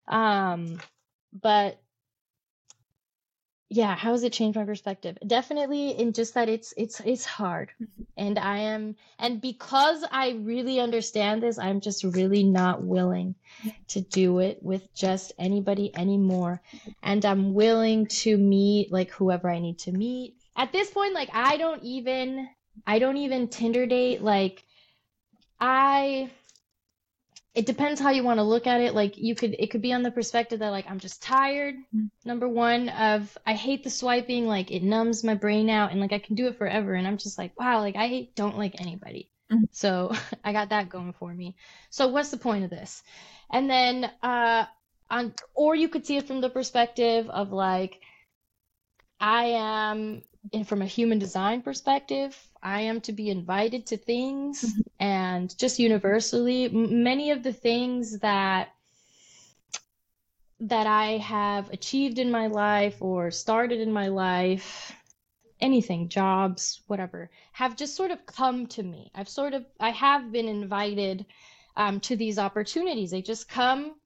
But yeah, how has it changed my perspective? Definitely in just that it's hard. And because I really understand this, I'm just really not willing to do it with just anybody anymore. And I'm willing to meet like whoever I need to meet. At this point, like I don't even Tinder date. Like it depends how you want to look at it. Like it could be on the perspective that like, I'm just tired. Number one of, I hate the swiping. Like it numbs my brain out and like, I can do it forever. And I'm just like, wow, like don't like anybody. Mm-hmm. So I got that going for me. So what's the point of this? And then, or you could see it from the perspective of like, and from a human design perspective, I am to be invited to things and just universally, many of the things that I have achieved in my life or started in my life, anything, jobs, whatever, have just sort of come to me. I have been invited to these opportunities. They just come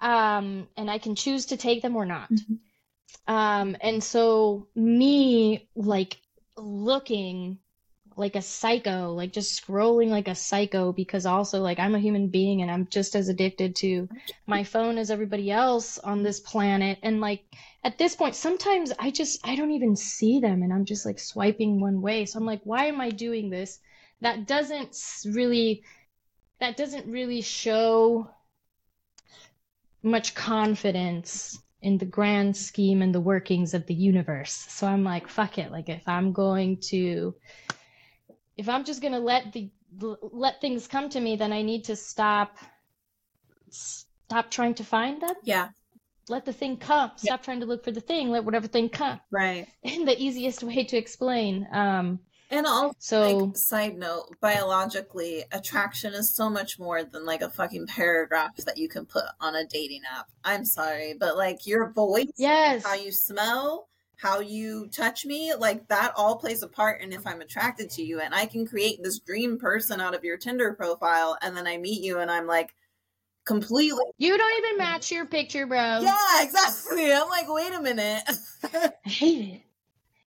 and I can choose to take them or not. Mm-hmm. And so me like looking like a psycho, like just scrolling like a psycho, because also like I'm a human being and I'm just as addicted to my phone as everybody else on this planet. And like at this point, sometimes I don't even see them and I'm just like swiping one way. So I'm like, why am I doing this? That doesn't really show much confidence in the grand scheme and the workings of the universe. So I'm like, fuck it. Like if I'm just going to let things come to me, then I need to stop trying to find them. Yeah. Let the thing come. Stop trying to look for the thing. Let whatever thing come. Right. And the easiest way to explain. And also, like, side note, biologically, attraction is so much more than, like, a fucking paragraph that you can put on a dating app. I'm sorry, but, like, your voice, how you smell, how you touch me, like, that all plays a part in if I'm attracted to you. And I can create this dream person out of your Tinder profile, and then I meet you, and I'm like, completely. You don't even match your picture, bro. Yeah, exactly. I'm like, wait a minute. I hate it.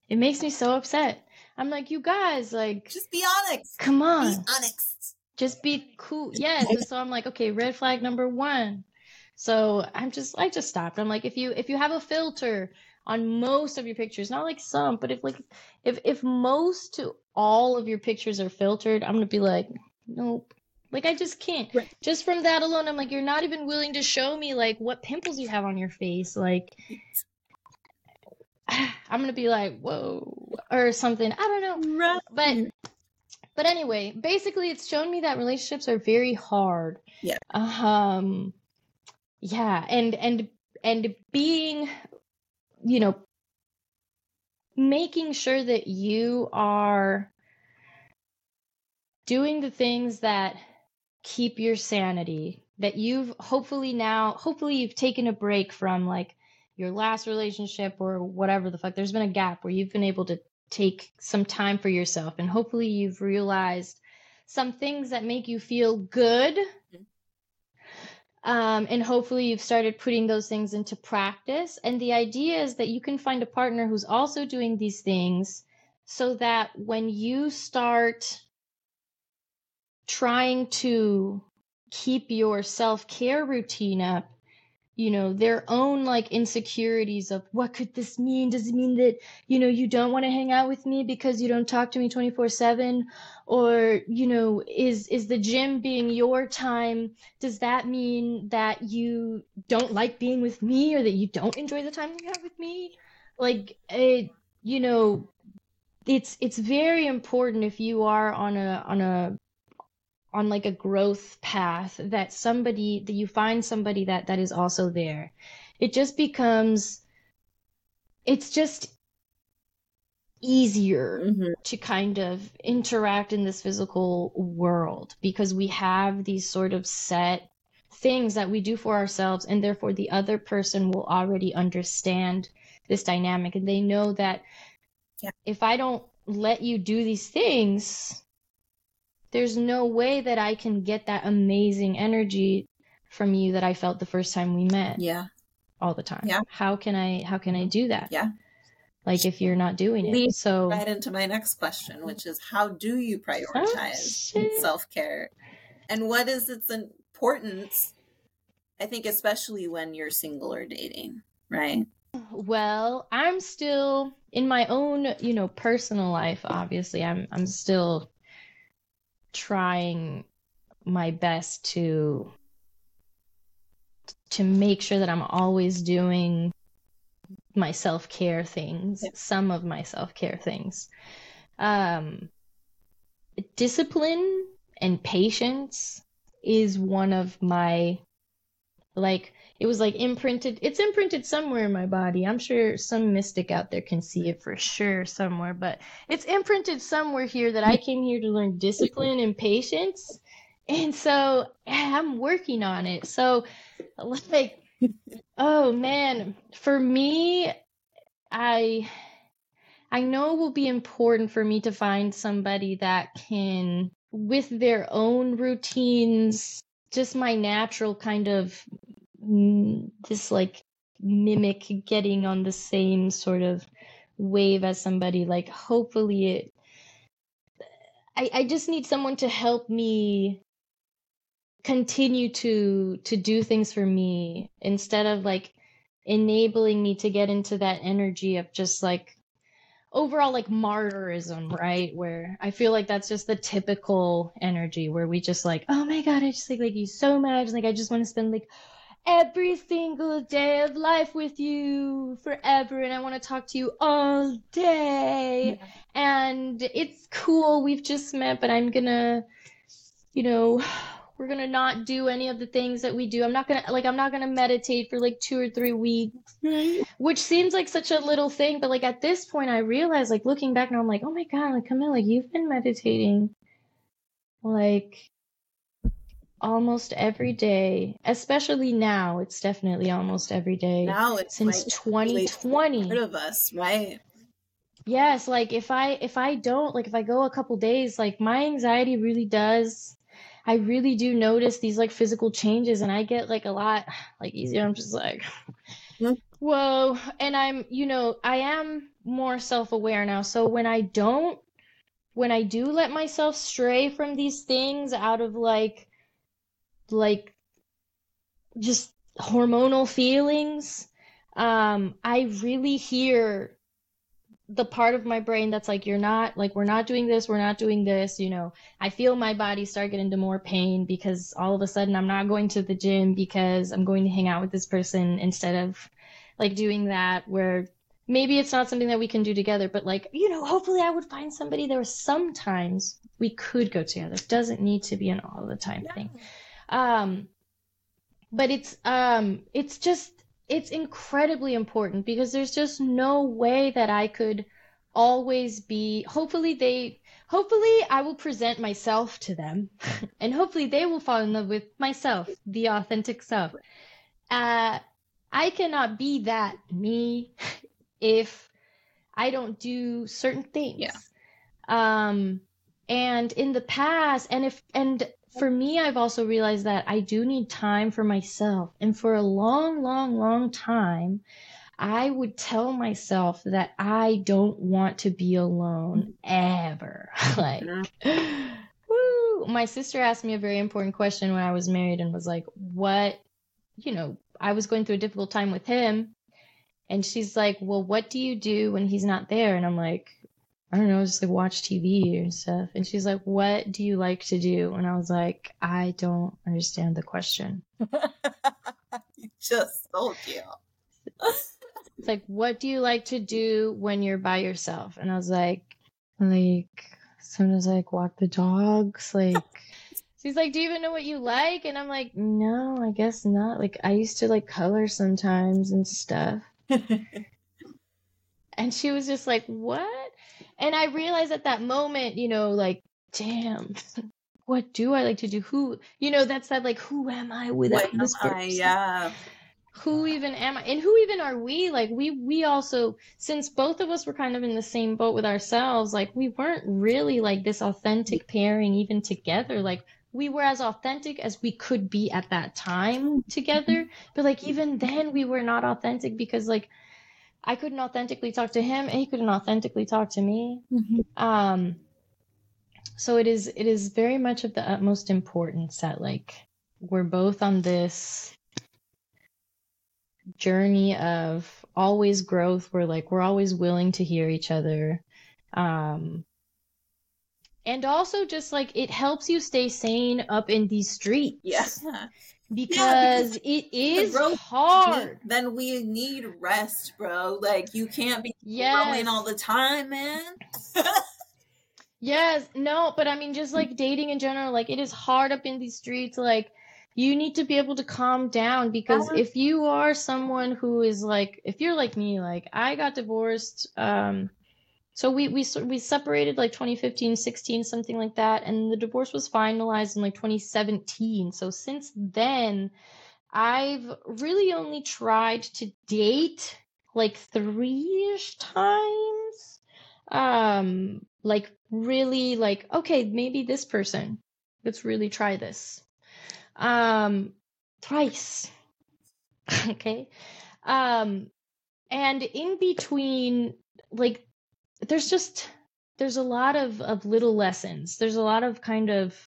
It makes me so upset. I'm like, you guys, like, just be honest. Come on. Be honest. Just be cool. Yes. And so I'm like, okay, red flag number one. So I just stopped. I'm like, if you have a filter on most of your pictures, not like some, but if most to all of your pictures are filtered, I'm going to be like, nope. Like, I just can't. Right. Just from that alone, I'm like, you're not even willing to show me, like, what pimples you have on your face. Like, I'm going to be like, whoa, or something. I don't know. Right. But anyway, basically, it's shown me that relationships are very hard. Yeah. Yeah. And being, you know, making sure that you are doing the things that keep your sanity, that you've hopefully you've taken a break from, like, your last relationship or whatever the fuck. There's been a gap where you've been able to take some time for yourself, and hopefully you've realized some things that make you feel good. And hopefully you've started putting those things into practice. And the idea is that you can find a partner who's also doing these things, so that when you start trying to keep your self-care routine up, you know, their own, like, insecurities of what could this mean? Does it mean that, you know, you don't want to hang out with me because you don't talk to me 24/7? Or, you know, is the gym being your time? Does that mean that you don't like being with me, or that you don't enjoy the time you have with me? Like, you know, it's very important, if you are on like a growth path, that you find somebody that is also there. It just becomes, it's just easier to kind of interact in this physical world, because we have these sort of set things that we do for ourselves, and therefore the other person will already understand this dynamic. And they know that if I don't let you do these things, there's no way that I can get that amazing energy from you that I felt the first time we met. Yeah. All the time. Yeah. How can I do that? Yeah. Like, if you're not doing it. Lead so right into my next question, which is, how do you prioritize self-care? And what is its importance? I think, especially when you're single or dating, right? Well, I'm still in my own, you know, personal life. Obviously, I'm still trying my best to make sure that I'm always doing my self-care things, some of my self-care things. Discipline and patience is one of my, like, it was like imprinted. It's imprinted somewhere in my body. I'm sure some mystic out there can see it for sure somewhere, but it's imprinted somewhere here that I came here to learn discipline and patience. And so I'm working on it. So, like, oh man, for me, I know it will be important for me to find somebody that can, with their own routines, just my natural kind of this, like, mimic getting on the same sort of wave as somebody. Like, hopefully I just need someone to help me continue to do things for me, instead of, like, enabling me to get into that energy of just, like, overall, like, martyrism, right? Where I feel like that's just the typical energy, where we just, like, oh my God, I just like you so much. Like, I just want to spend, like, every single day of life with you forever, and I want to talk to you all day. Yeah. And it's cool, we've just met, but I'm gonna, you know, we're gonna not do any of the things that we do. I'm not gonna meditate for, like, 2 or 3 weeks, which seems like such a little thing, but, like, at this point I realize, like, looking back now, I'm like, oh my God, like, Camila, you've been meditating, like, almost every day, especially now. It's definitely almost every day now. It's since 2020. Part of us, right? Yes. Like, if I don't, like, if I go a couple days, like, my anxiety really does. I really do notice these, like, physical changes, and I get, like, a lot, like, easier. I'm just like, whoa. And I'm, you know, I am more self-aware now. So when I do let myself stray from these things out of, like, just hormonal feelings. I really hear the part of my brain that's like, you're not, like, we're not doing this, you know. I feel my body start getting into more pain because all of a sudden I'm not going to the gym because I'm going to hang out with this person instead of like doing that, where maybe it's not something that we can do together, but like, you know, hopefully I would find somebody. There was sometimes we could go together. It doesn't need to be an all the time thing. But it's incredibly important because there's just no way that I could always be, hopefully I will present myself to them and hopefully they will fall in love with myself, the authentic self. I cannot be that me if I don't do certain things. Yeah. And in the past, and for me, I've also realized that I do need time for myself. And for a long, long, long time, I would tell myself that I don't want to be alone ever. Like, woo. My sister asked me a very important question when I was married and was like, what, you know, I was going through a difficult time with him. And she's like, well, what do you do when he's not there? And I'm like, I don't know, just like watch TV and stuff. And she's like, what do you like to do? And I was like, I don't understand the question. You just told you. It's like, what do you like to do when you're by yourself? And I was like sometimes I like walk the dogs. Like, she's like, do you even know what you like? And I'm like, no, I guess not. Like, I used to like color sometimes and stuff. And she was just like, what? And I realized at that moment, you know, like, damn, what do I like to do? Who, you know, that's that, like, who am I without this person? Yeah. Who even am I? And who even are we? Like, we also, since both of us were kind of in the same boat with ourselves, like, we weren't really, like, this authentic pairing even together. Like, we were as authentic as we could be at that time together. But, like, even then we were not authentic because, like, I couldn't authentically talk to him and he couldn't authentically talk to me. Mm-hmm. So it is very much of the utmost importance that like we're both on this journey of always growth. We're always willing to hear each other. And also just like, it helps you stay sane up in these streets. Yes. Yeah. Because it is hard. Then we need rest, bro. Like, you can't be growing all the time, man. Yes. No, but I mean, just like dating in general, like it is hard up in these streets. Like, you need to be able to calm down because if you are someone who is like, if you're like me, like I got divorced, so we separated like 2015, 16, something like that. And the divorce was finalized in like 2017. So since then, I've really only tried to date like 3-ish times. Like really like, okay, maybe this person, let's really try this. Twice. Okay. And in between, like, there's a lot of little lessons. There's a lot of kind of,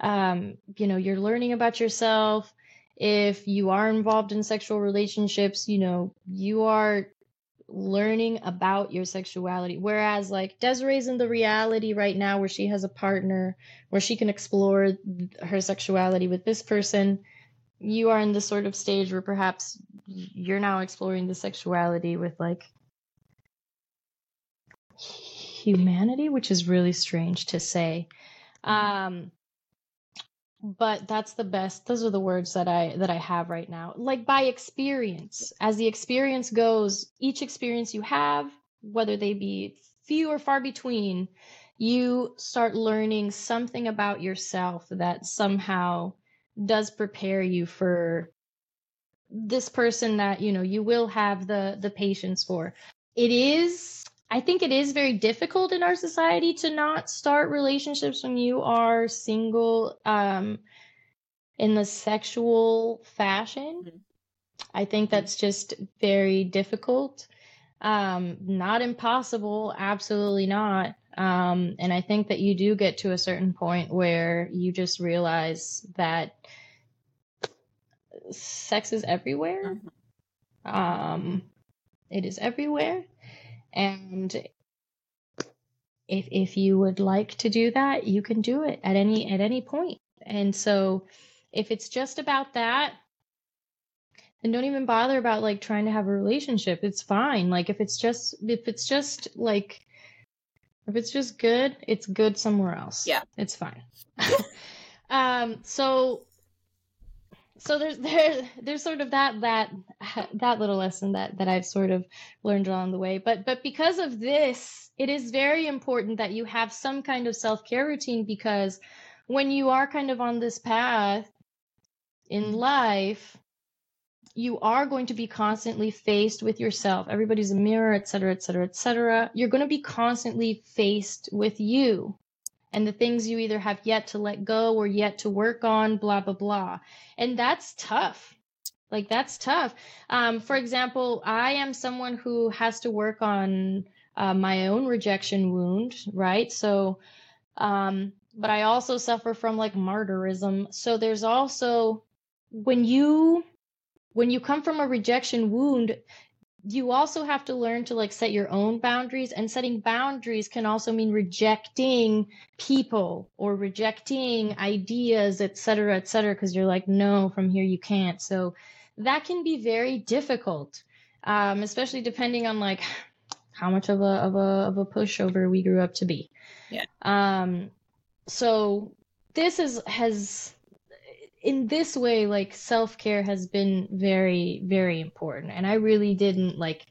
you know, you're learning about yourself. If you are involved in sexual relationships, you know, you are learning about your sexuality. Whereas like Desiree's in the reality right now where she has a partner, where she can explore her sexuality with this person. You are in the sort of stage where perhaps you're now exploring the sexuality with like humanity, which is really strange to say, but that's the best, those are the words that I have right now. Like, by experience, as the experience goes, each experience you have, whether they be few or far between, you start learning something about yourself that somehow does prepare you for this person that, you know, you will have the patience for. I think it is very difficult in our society to not start relationships when you are single, in the sexual fashion. Mm-hmm. I think that's just very difficult. Not impossible. Absolutely not. And I think that you do get to a certain point where you just realize that sex is everywhere. Mm-hmm. It is everywhere. And if you would like to do that, you can do it at any point. And so if it's just about that, then don't even bother about like trying to have a relationship. It's fine. Like if it's just good, it's good somewhere else. Yeah. It's fine. So there's sort of that little lesson that I've sort of learned along the way. But because of this, it is very important that you have some kind of self-care routine, because when you are kind of on this path in life, you are going to be constantly faced with yourself. Everybody's a mirror, et cetera, et cetera, et cetera. You're going to be constantly faced with you and the things you either have yet to let go or yet to work on, blah, blah, blah. And that's tough. Like, that's tough. For example, I am someone who has to work on my own rejection wound, right? So, but I also suffer from like martyrism. So there's also, when you come from a rejection wound, you also have to learn to like set your own boundaries, and setting boundaries can also mean rejecting people or rejecting ideas, et cetera, because you're like, no, from here you can't. So that can be very difficult, especially depending on like how much of a pushover we grew up to be. Yeah. So this has. In this way, like, self-care has been very, very important. And I really didn't like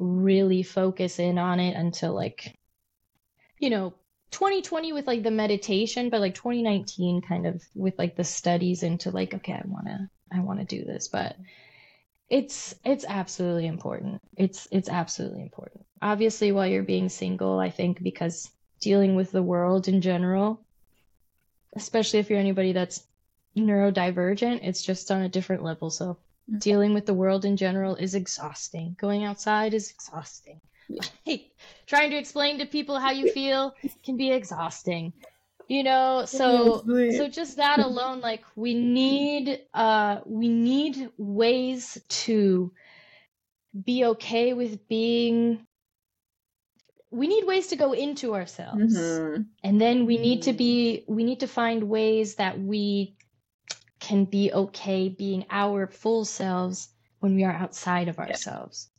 really focus in on it until like, 2020 with like the meditation, but like 2019 kind of with like the studies into like, okay, I want to do this, but it's absolutely important. It's absolutely important. Obviously while you're being single, I think, because dealing with the world in general, especially if you're anybody that's neurodivergent, it's just on a different level. So dealing with the world in general is exhausting. Going outside is exhausting. Like, trying to explain to people how you feel can be exhausting. So just that alone, like we need ways to be okay with being. We need ways to go into ourselves, mm-hmm. and then we need to find ways that we can be okay being our full selves when we are outside of ourselves,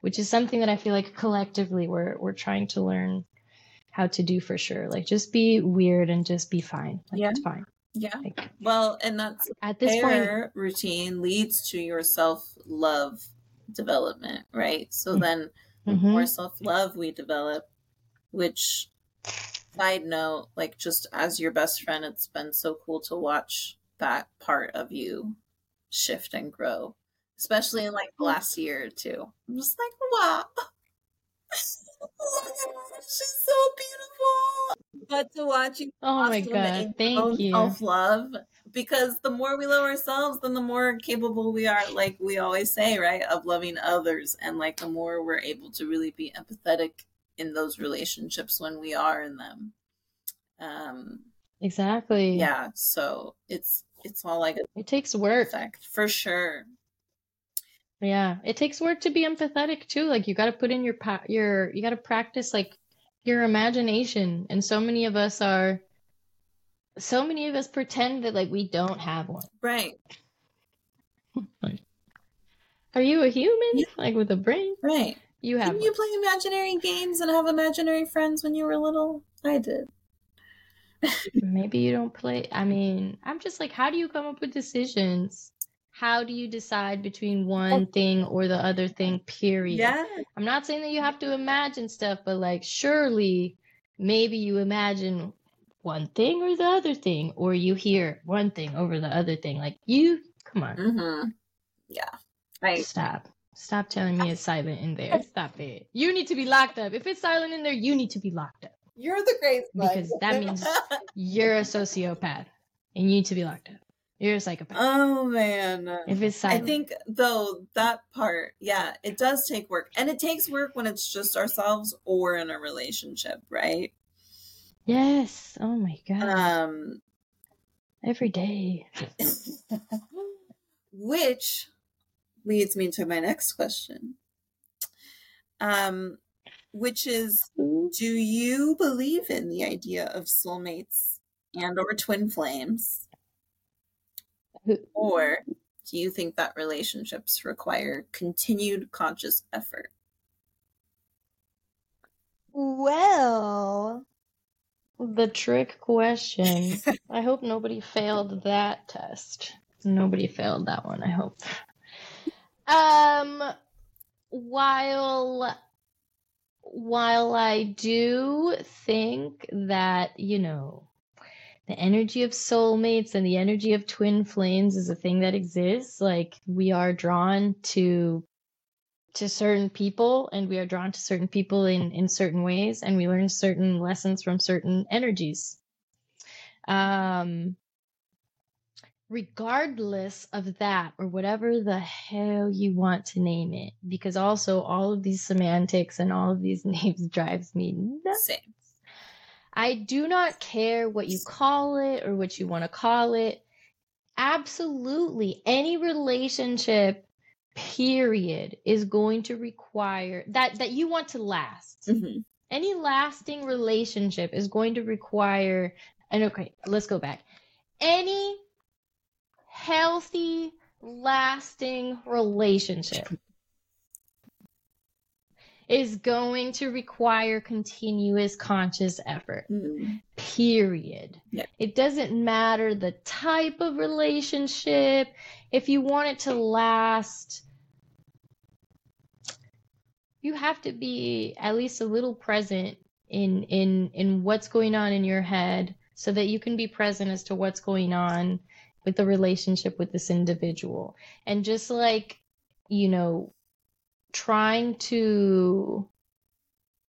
which is something that I feel like collectively we're trying to learn how to do for sure. Like, just be weird and just be fine. Like, it's fine. Yeah. Like, well, and that's at this point, routine leads to your self-love development, right? So mm-hmm. then the more self-love we develop, which, side note, like, just as your best friend, it's been so cool to watch that part of you shift and grow, especially in like the last year or two. I'm just like, wow, she's so beautiful. But to watch you, oh my god, thank you, self-love, because the more we love ourselves, then the more capable we are, like we always say, right, of loving others, and like the more we're able to really be empathetic in those relationships when we are in them. Exactly. Yeah. So it's all like it takes work for sure. Yeah, it takes work to be empathetic too. Like, you got to put in your you got to practice like your imagination, and so many of us pretend that like we don't have one. Right. Are you a human? Yeah. Like, with a brain? Right. You have. Didn't you play imaginary games and have imaginary friends when you were little? I did. Maybe you don't play. I mean, I'm just like, how do you come up with decisions? How do you decide between one thing or the other thing, period? Yeah. I'm not saying that you have to imagine stuff, but like, surely maybe you imagine one thing or the other thing, or you hear one thing over the other thing. Like, you, come on. Mm-hmm. Yeah. Right. Stop telling me it's silent in there. Stop it. You need to be locked up. If it's silent in there, you need to be locked up. You're the greatest one. Because that means you're a sociopath and you need to be locked up. You're a psychopath. Oh, man. If it's silent. I think, though, that part, yeah, it does take work. And it takes work when it's just ourselves or in a relationship, right? Yes. Oh, my God. Every day. which leads me to my next question, which is, do you believe in the idea of soulmates and or twin flames? Or do you think that relationships require continued conscious effort? Well, the trick question. I hope nobody failed that test. Nobody failed that one, I hope. While I do think that, you know, the energy of soulmates and the energy of twin flames is a thing that exists, like we are drawn to certain people, and we are drawn to certain people in certain ways, and we learn certain lessons from certain energies. Regardless of that, or whatever the hell you want to name it, because also all of these semantics and all of these names drives me nuts. Same. I do not care what you call it or what you want to call it. Absolutely, any relationship, period, is going to require that you want to last. Mm-hmm. Any lasting relationship is going to require, and okay, let's go back. Any healthy, lasting relationship is going to require continuous conscious effort. Mm-hmm. Period. Yeah. It doesn't matter the type of relationship. If you want it to last, you have to be at least a little present in what's going on in your head, so that you can be present as to what's going on with the relationship with this individual. And just like, you know, trying to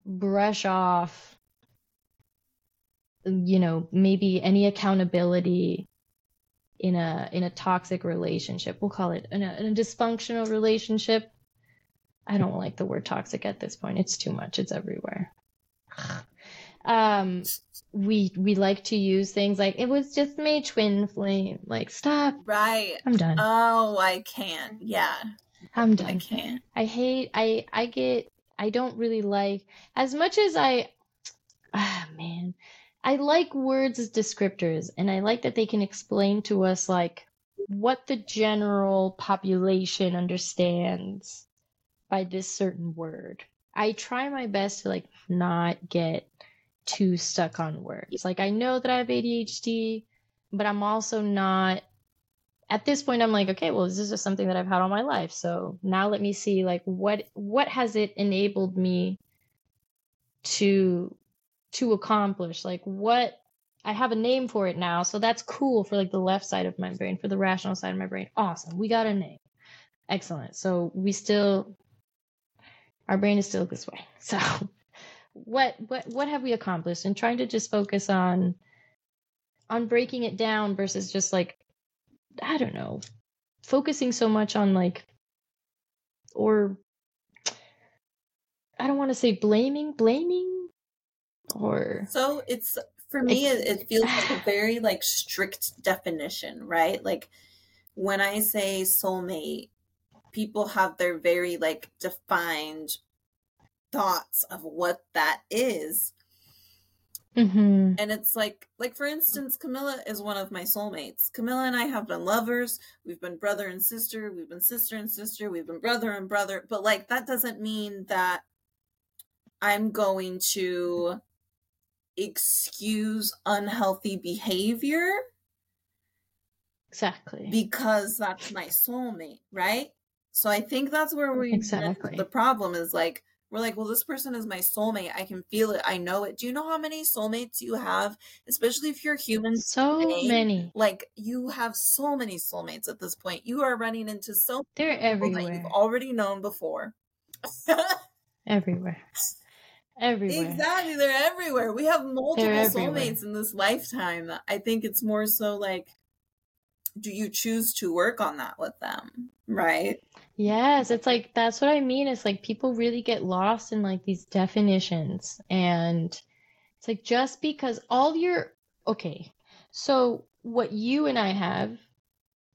brush off, you know, maybe any accountability in a toxic relationship, we'll call it in a dysfunctional relationship. I don't like the word toxic at this point. It's too much. It's everywhere. We like to use things like, it was just my twin flame. Like, stop. Right. I'm done. Oh, I can't. Yeah. I'm done. I can't. I hate, I don't really like, as much as I like words as descriptors, and I like that they can explain to us like what the general population understands by this certain word. I try my best to like not get too stuck on words. Like, I know that I have ADHD, but I'm also not, at this point I'm like, okay, well, this is just something that I've had all my life, so now let me see like what has it enabled me to accomplish. Like, what, I have a name for it now, so that's cool for like the left side of my brain. For the rational side of my brain, awesome, we got a name, excellent. So our brain is still this way. So what have we accomplished? And trying to just focus on breaking it down versus just like, I don't know, focusing so much on like, or I don't want to say blaming or. So it's, for me, it feels like a very like strict definition, right? Like when I say soulmate, people have their very like defined thoughts of what that is. Mm-hmm. And it's like for instance, Camila is one of my soulmates. Camila and I have been lovers. We've been brother and sister. We've been sister and sister. We've been brother and brother. But like, that doesn't mean that I'm going to excuse unhealthy behavior. Exactly. Because that's my soulmate, right? So I think that's where we exactly. The problem is like, we're like, well, this person is my soulmate. I can feel it. I know it. Do you know how many soulmates you have? Especially if you're human. So many. Like, you have so many soulmates at this point. You are running into so many people everywhere. That you've already known before. Everywhere. Exactly. They're everywhere. We have multiple soulmates in this lifetime. I think it's more so like, do you choose to work on that with them? Right. Yes, it's like, that's what I mean. It's like people really get lost in like these definitions, and it's like, just because all your, okay, so what you and I have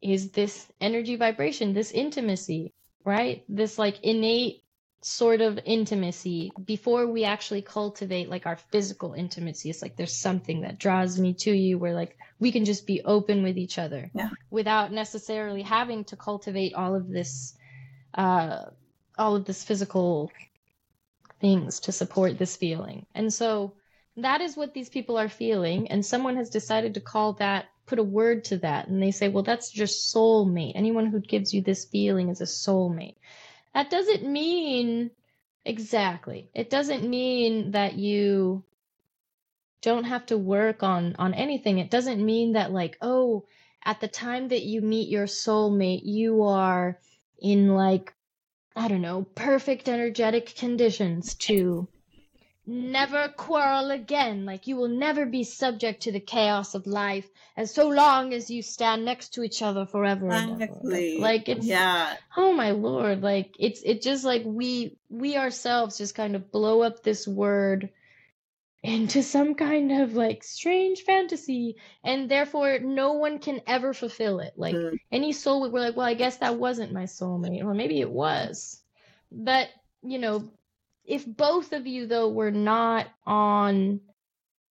is this energy vibration, this intimacy, right? This like innate sort of intimacy before we actually cultivate like our physical intimacy. It's like there's something that draws me to you where like we can just be open with each other without necessarily having to cultivate all of this physical things to support this feeling. And so that is what these people are feeling. And someone has decided to call that, put a word to that. And they say, well, that's your soulmate. Anyone who gives you this feeling is a soulmate. That doesn't mean exactly. It doesn't mean that you don't have to work on anything. It doesn't mean that like, oh, at the time that you meet your soulmate, you are in like, I don't know, perfect energetic conditions to never quarrel again. Like you will never be subject to the chaos of life as so long as you stand next to each other forever and ever. Like it's oh my Lord. Like it's just like we ourselves just kind of blow up this word into some kind of like strange fantasy, and therefore no one can ever fulfill it. Like any soul, we're like, well, I guess that wasn't my soulmate, or maybe it was. But you know, if both of you though were not on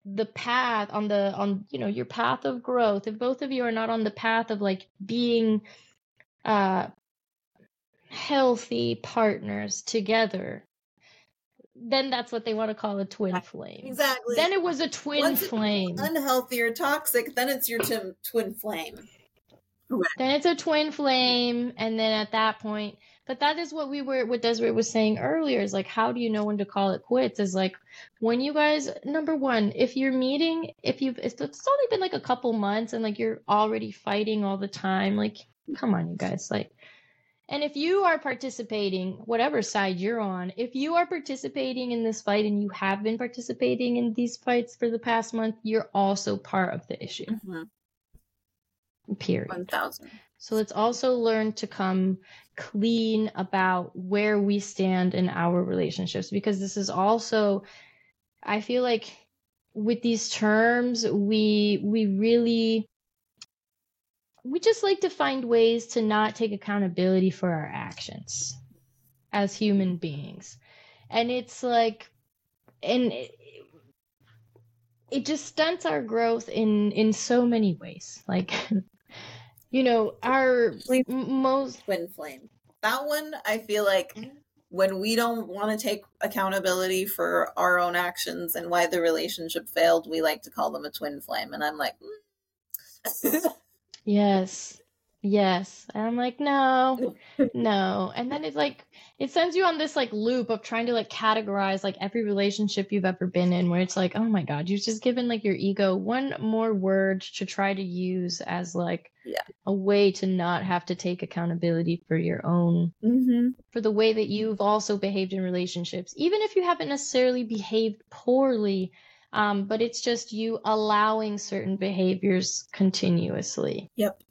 the path, on you know, your path of growth, if both of you are not on the path of like being healthy partners together, then that's what they want to call a twin flame. Exactly. Then it was a twin flame. Unhealthy or toxic, then it's your twin flame. Correct. Then it's a twin flame, and then at that point. But that is what Desiree was saying earlier, is like, how do you know when to call it quits? Is like, when you guys, number one, if it's only been like a couple months and like you're already fighting all the time, like, come on, you guys. Like, and if you are participating, whatever side you're on, if you are participating in this fight and you have been participating in these fights for the past month, you're also part of the issue. Mm-hmm. Period. 1,000. So let's also learn to come clean about where we stand in our relationships, because this is also, I feel like with these terms, we just like to find ways to not take accountability for our actions as human beings. And it's like, and it just stunts our growth in so many ways. Like, you know, our most twin flame. That one, I feel like when we don't want to take accountability for our own actions and why the relationship failed, we like to call them a twin flame. And I'm like, yes. And I'm like, no. And then it's like, it sends you on this like loop of trying to like categorize like every relationship you've ever been in, where it's like, oh my God, you've just given like your ego one more word to try to use as like a way to not have to take accountability for your own, for the way that you've also behaved in relationships, even if you haven't necessarily behaved poorly. But it's just you allowing certain behaviors continuously. Yep.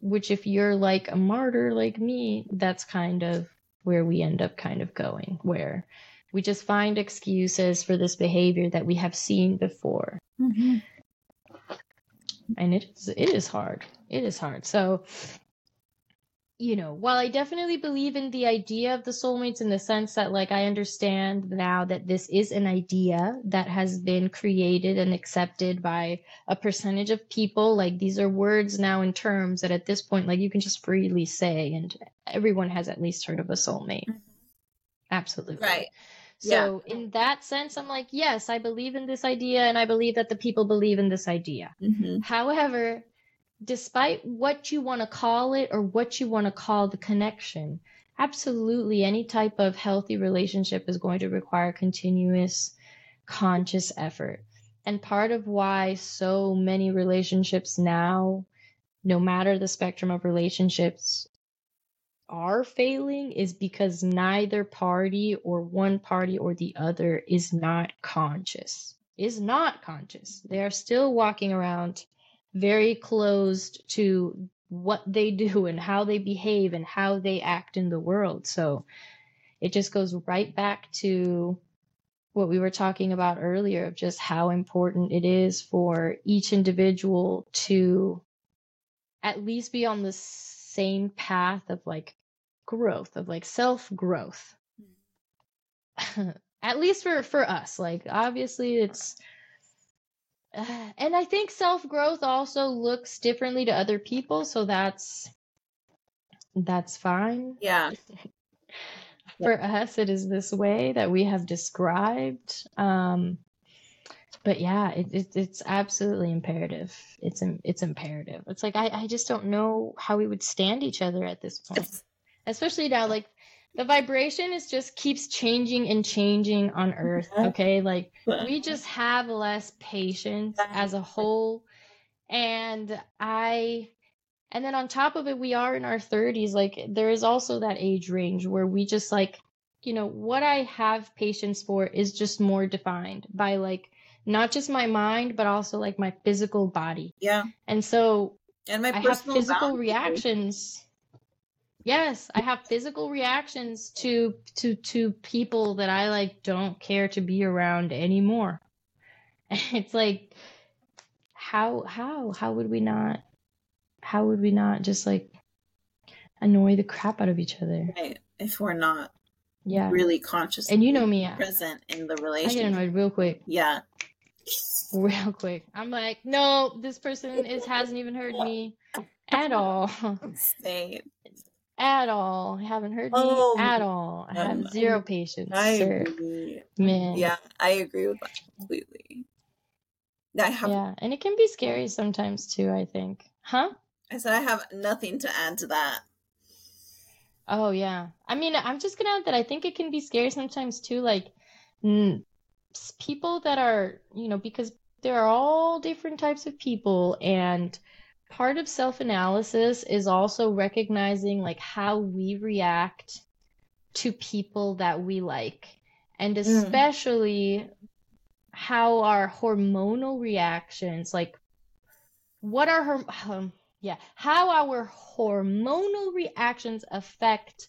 Which if you're like a martyr like me, that's kind of where we end up kind of going, where we just find excuses for this behavior that we have seen before. Mm-hmm. And it is hard. It is hard. So, you know, while I definitely believe in the idea of the soulmates in the sense that like I understand now that this is an idea that has been created and accepted by a percentage of people, like these are words now in terms that at this point, like you can just freely say, and everyone has at least heard of a soulmate. Mm-hmm. Absolutely. Right. So in that sense, I'm like, yes, I believe in this idea and I believe that the people believe in this idea. Mm-hmm. However, despite what you want to call it or what you want to call the connection, absolutely any type of healthy relationship is going to require continuous conscious effort. And part of why so many relationships now, no matter the spectrum of relationships, are failing is because neither party or one party or the other is not conscious. They are still walking around very closed to what they do and how they behave and how they act in the world. So it just goes right back to what we were talking about earlier of just how important it is for each individual to at least be on the same path of like growth, of like self-growth. Mm-hmm. At least for us, like obviously it's, and I think self-growth also looks differently to other people. So that's fine. Yeah. For us, it is this way that we have described. But yeah, it's absolutely imperative. It's imperative. It's like, I just don't know how we would stand each other at this point, especially now, like the vibration is just keeps changing and changing on Earth. Okay. Like we just have less patience as a whole. And then on top of it, we are in our 30s. Like there is also that age range where we just like, you know, what I have patience for is just more defined by like, not just my mind, but also like my physical body. Yeah. And so and my personal have physical boundaries. Reactions. Yes. I have physical reactions to people that I like don't care to be around anymore. And it's like, how would we not just like annoy the crap out of each other? Right. If we're not really conscious and you know me, present in the relationship. I get annoyed real quick. Yeah. Real quick. I'm like, no, this person hasn't even heard me at all. Same. At all. I haven't heard me at all. I have zero patience. I agree. Man. Yeah, I agree with that completely. Yeah, and it can be scary sometimes too, I think. Huh? I said I have nothing to add to that. Oh, yeah. I mean, I'm just going to add that I think it can be scary sometimes too, like... people that are, you know, because there are all different types of people, and part of self-analysis is also recognizing like how we react to people that we like, and especially how our hormonal reactions, like what are how our hormonal reactions affect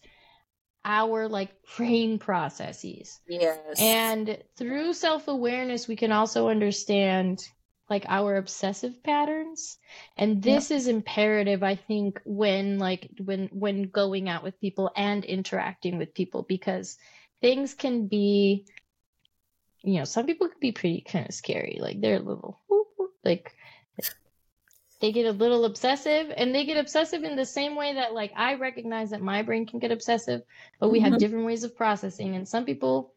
our like brain processes. Yes. And through self-awareness, we can also understand like our obsessive patterns. And this is imperative, I think, when going out with people and interacting with people, because things can be, you know, some people can be pretty kind of scary. Like they're a little like they get a little obsessive, and they get obsessive in the same way that like I recognize that my brain can get obsessive, but we have different ways of processing. And some people,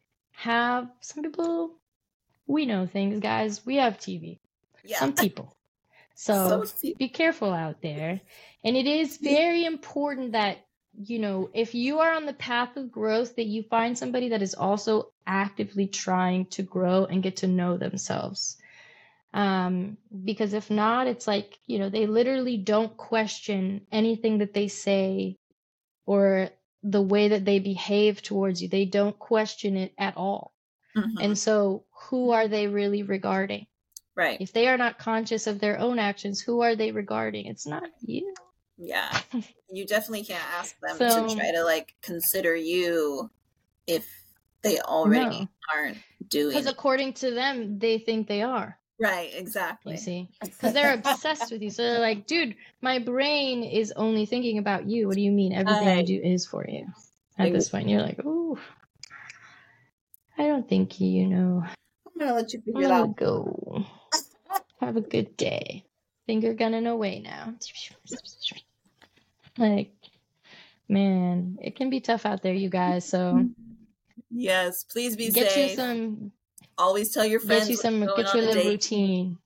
we know things, guys, we have TV, some people. So be careful out there. And it is very important that, you know, if you are on the path of growth, that you find somebody that is also actively trying to grow and get to know themselves. Because if not, it's like, you know, they literally don't question anything that they say or the way that they behave towards you. They don't question it at all. Mm-hmm. And so who are they really regarding? Right. If they are not conscious of their own actions, who are they regarding? It's not you. Yeah. You definitely can't ask them to try to like consider you if they already aren't doing it. Because according to them, they think they are. Right, exactly. You see, because they're obsessed with you. So they're like, dude, my brain is only thinking about you. What do you mean? Everything I do is for you. At this point, you're like, ooh, I don't think you know. I'm going to let you figure it out. Go. Have a good day. Finger gunning away now. Like, man, it can be tough out there, you guys. So, yes, please be safe. Get you some... Always tell your friends. Get you a little routine.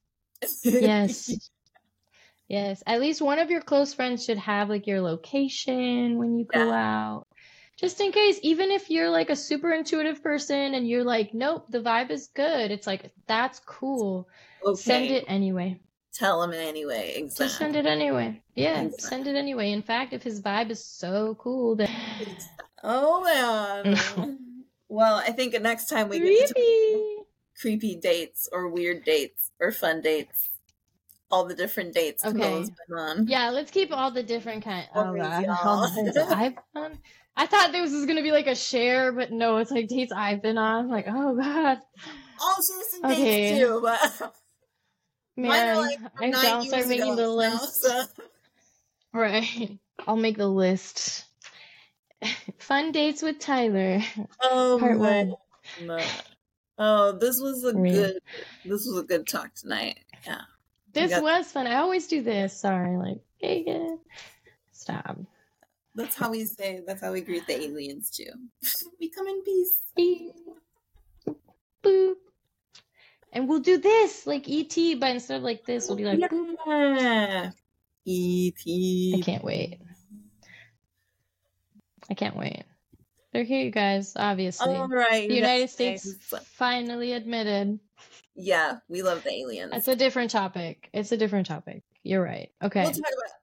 Yes. Yes. At least one of your close friends should have like your location when you go out. Just in case, even if you're like a super intuitive person and you're like, nope, the vibe is good. It's like, that's cool. Okay. Send it anyway. Tell him anyway. Exactly. Just send it anyway. Yeah. Exactly. Send it anyway. In fact, if his vibe is so cool, then. Oh, man. Well, I think next time we get to creepy dates or weird dates or fun dates, all the different dates. Okay. Yeah, let's keep all the different kinds. I thought this was going to be like a share, but no, it's like dates I've been on. I'm like, oh, God. Also, some dates, too. But... Man, I'm making the list. So. Right. I'll make the list. Fun dates with Tyler. Oh, part one. No. Oh, this was a good talk tonight. Yeah. This was fun. I always do this. Sorry. Like, hey, yeah. Stop. That's how we greet the aliens too. We come in peace. Beep. Boop. And we'll do this, like E.T., but instead of like this, we'll be like, yeah. E.T. I can't wait. They're here, you guys, obviously. All right. The United States finally admitted. Yeah, we love the aliens. It's a different topic. You're right. Okay.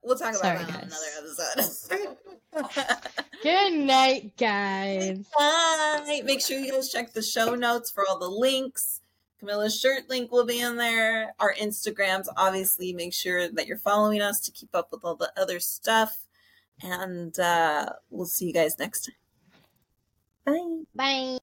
We'll talk about that on another episode. Good night, guys. Bye. Make sure you guys check the show notes for all the links. Camila's shirt link will be in there. Our Instagrams, obviously, make sure that you're following us to keep up with all the other stuff. And we'll see you guys next time. Bye. Bye.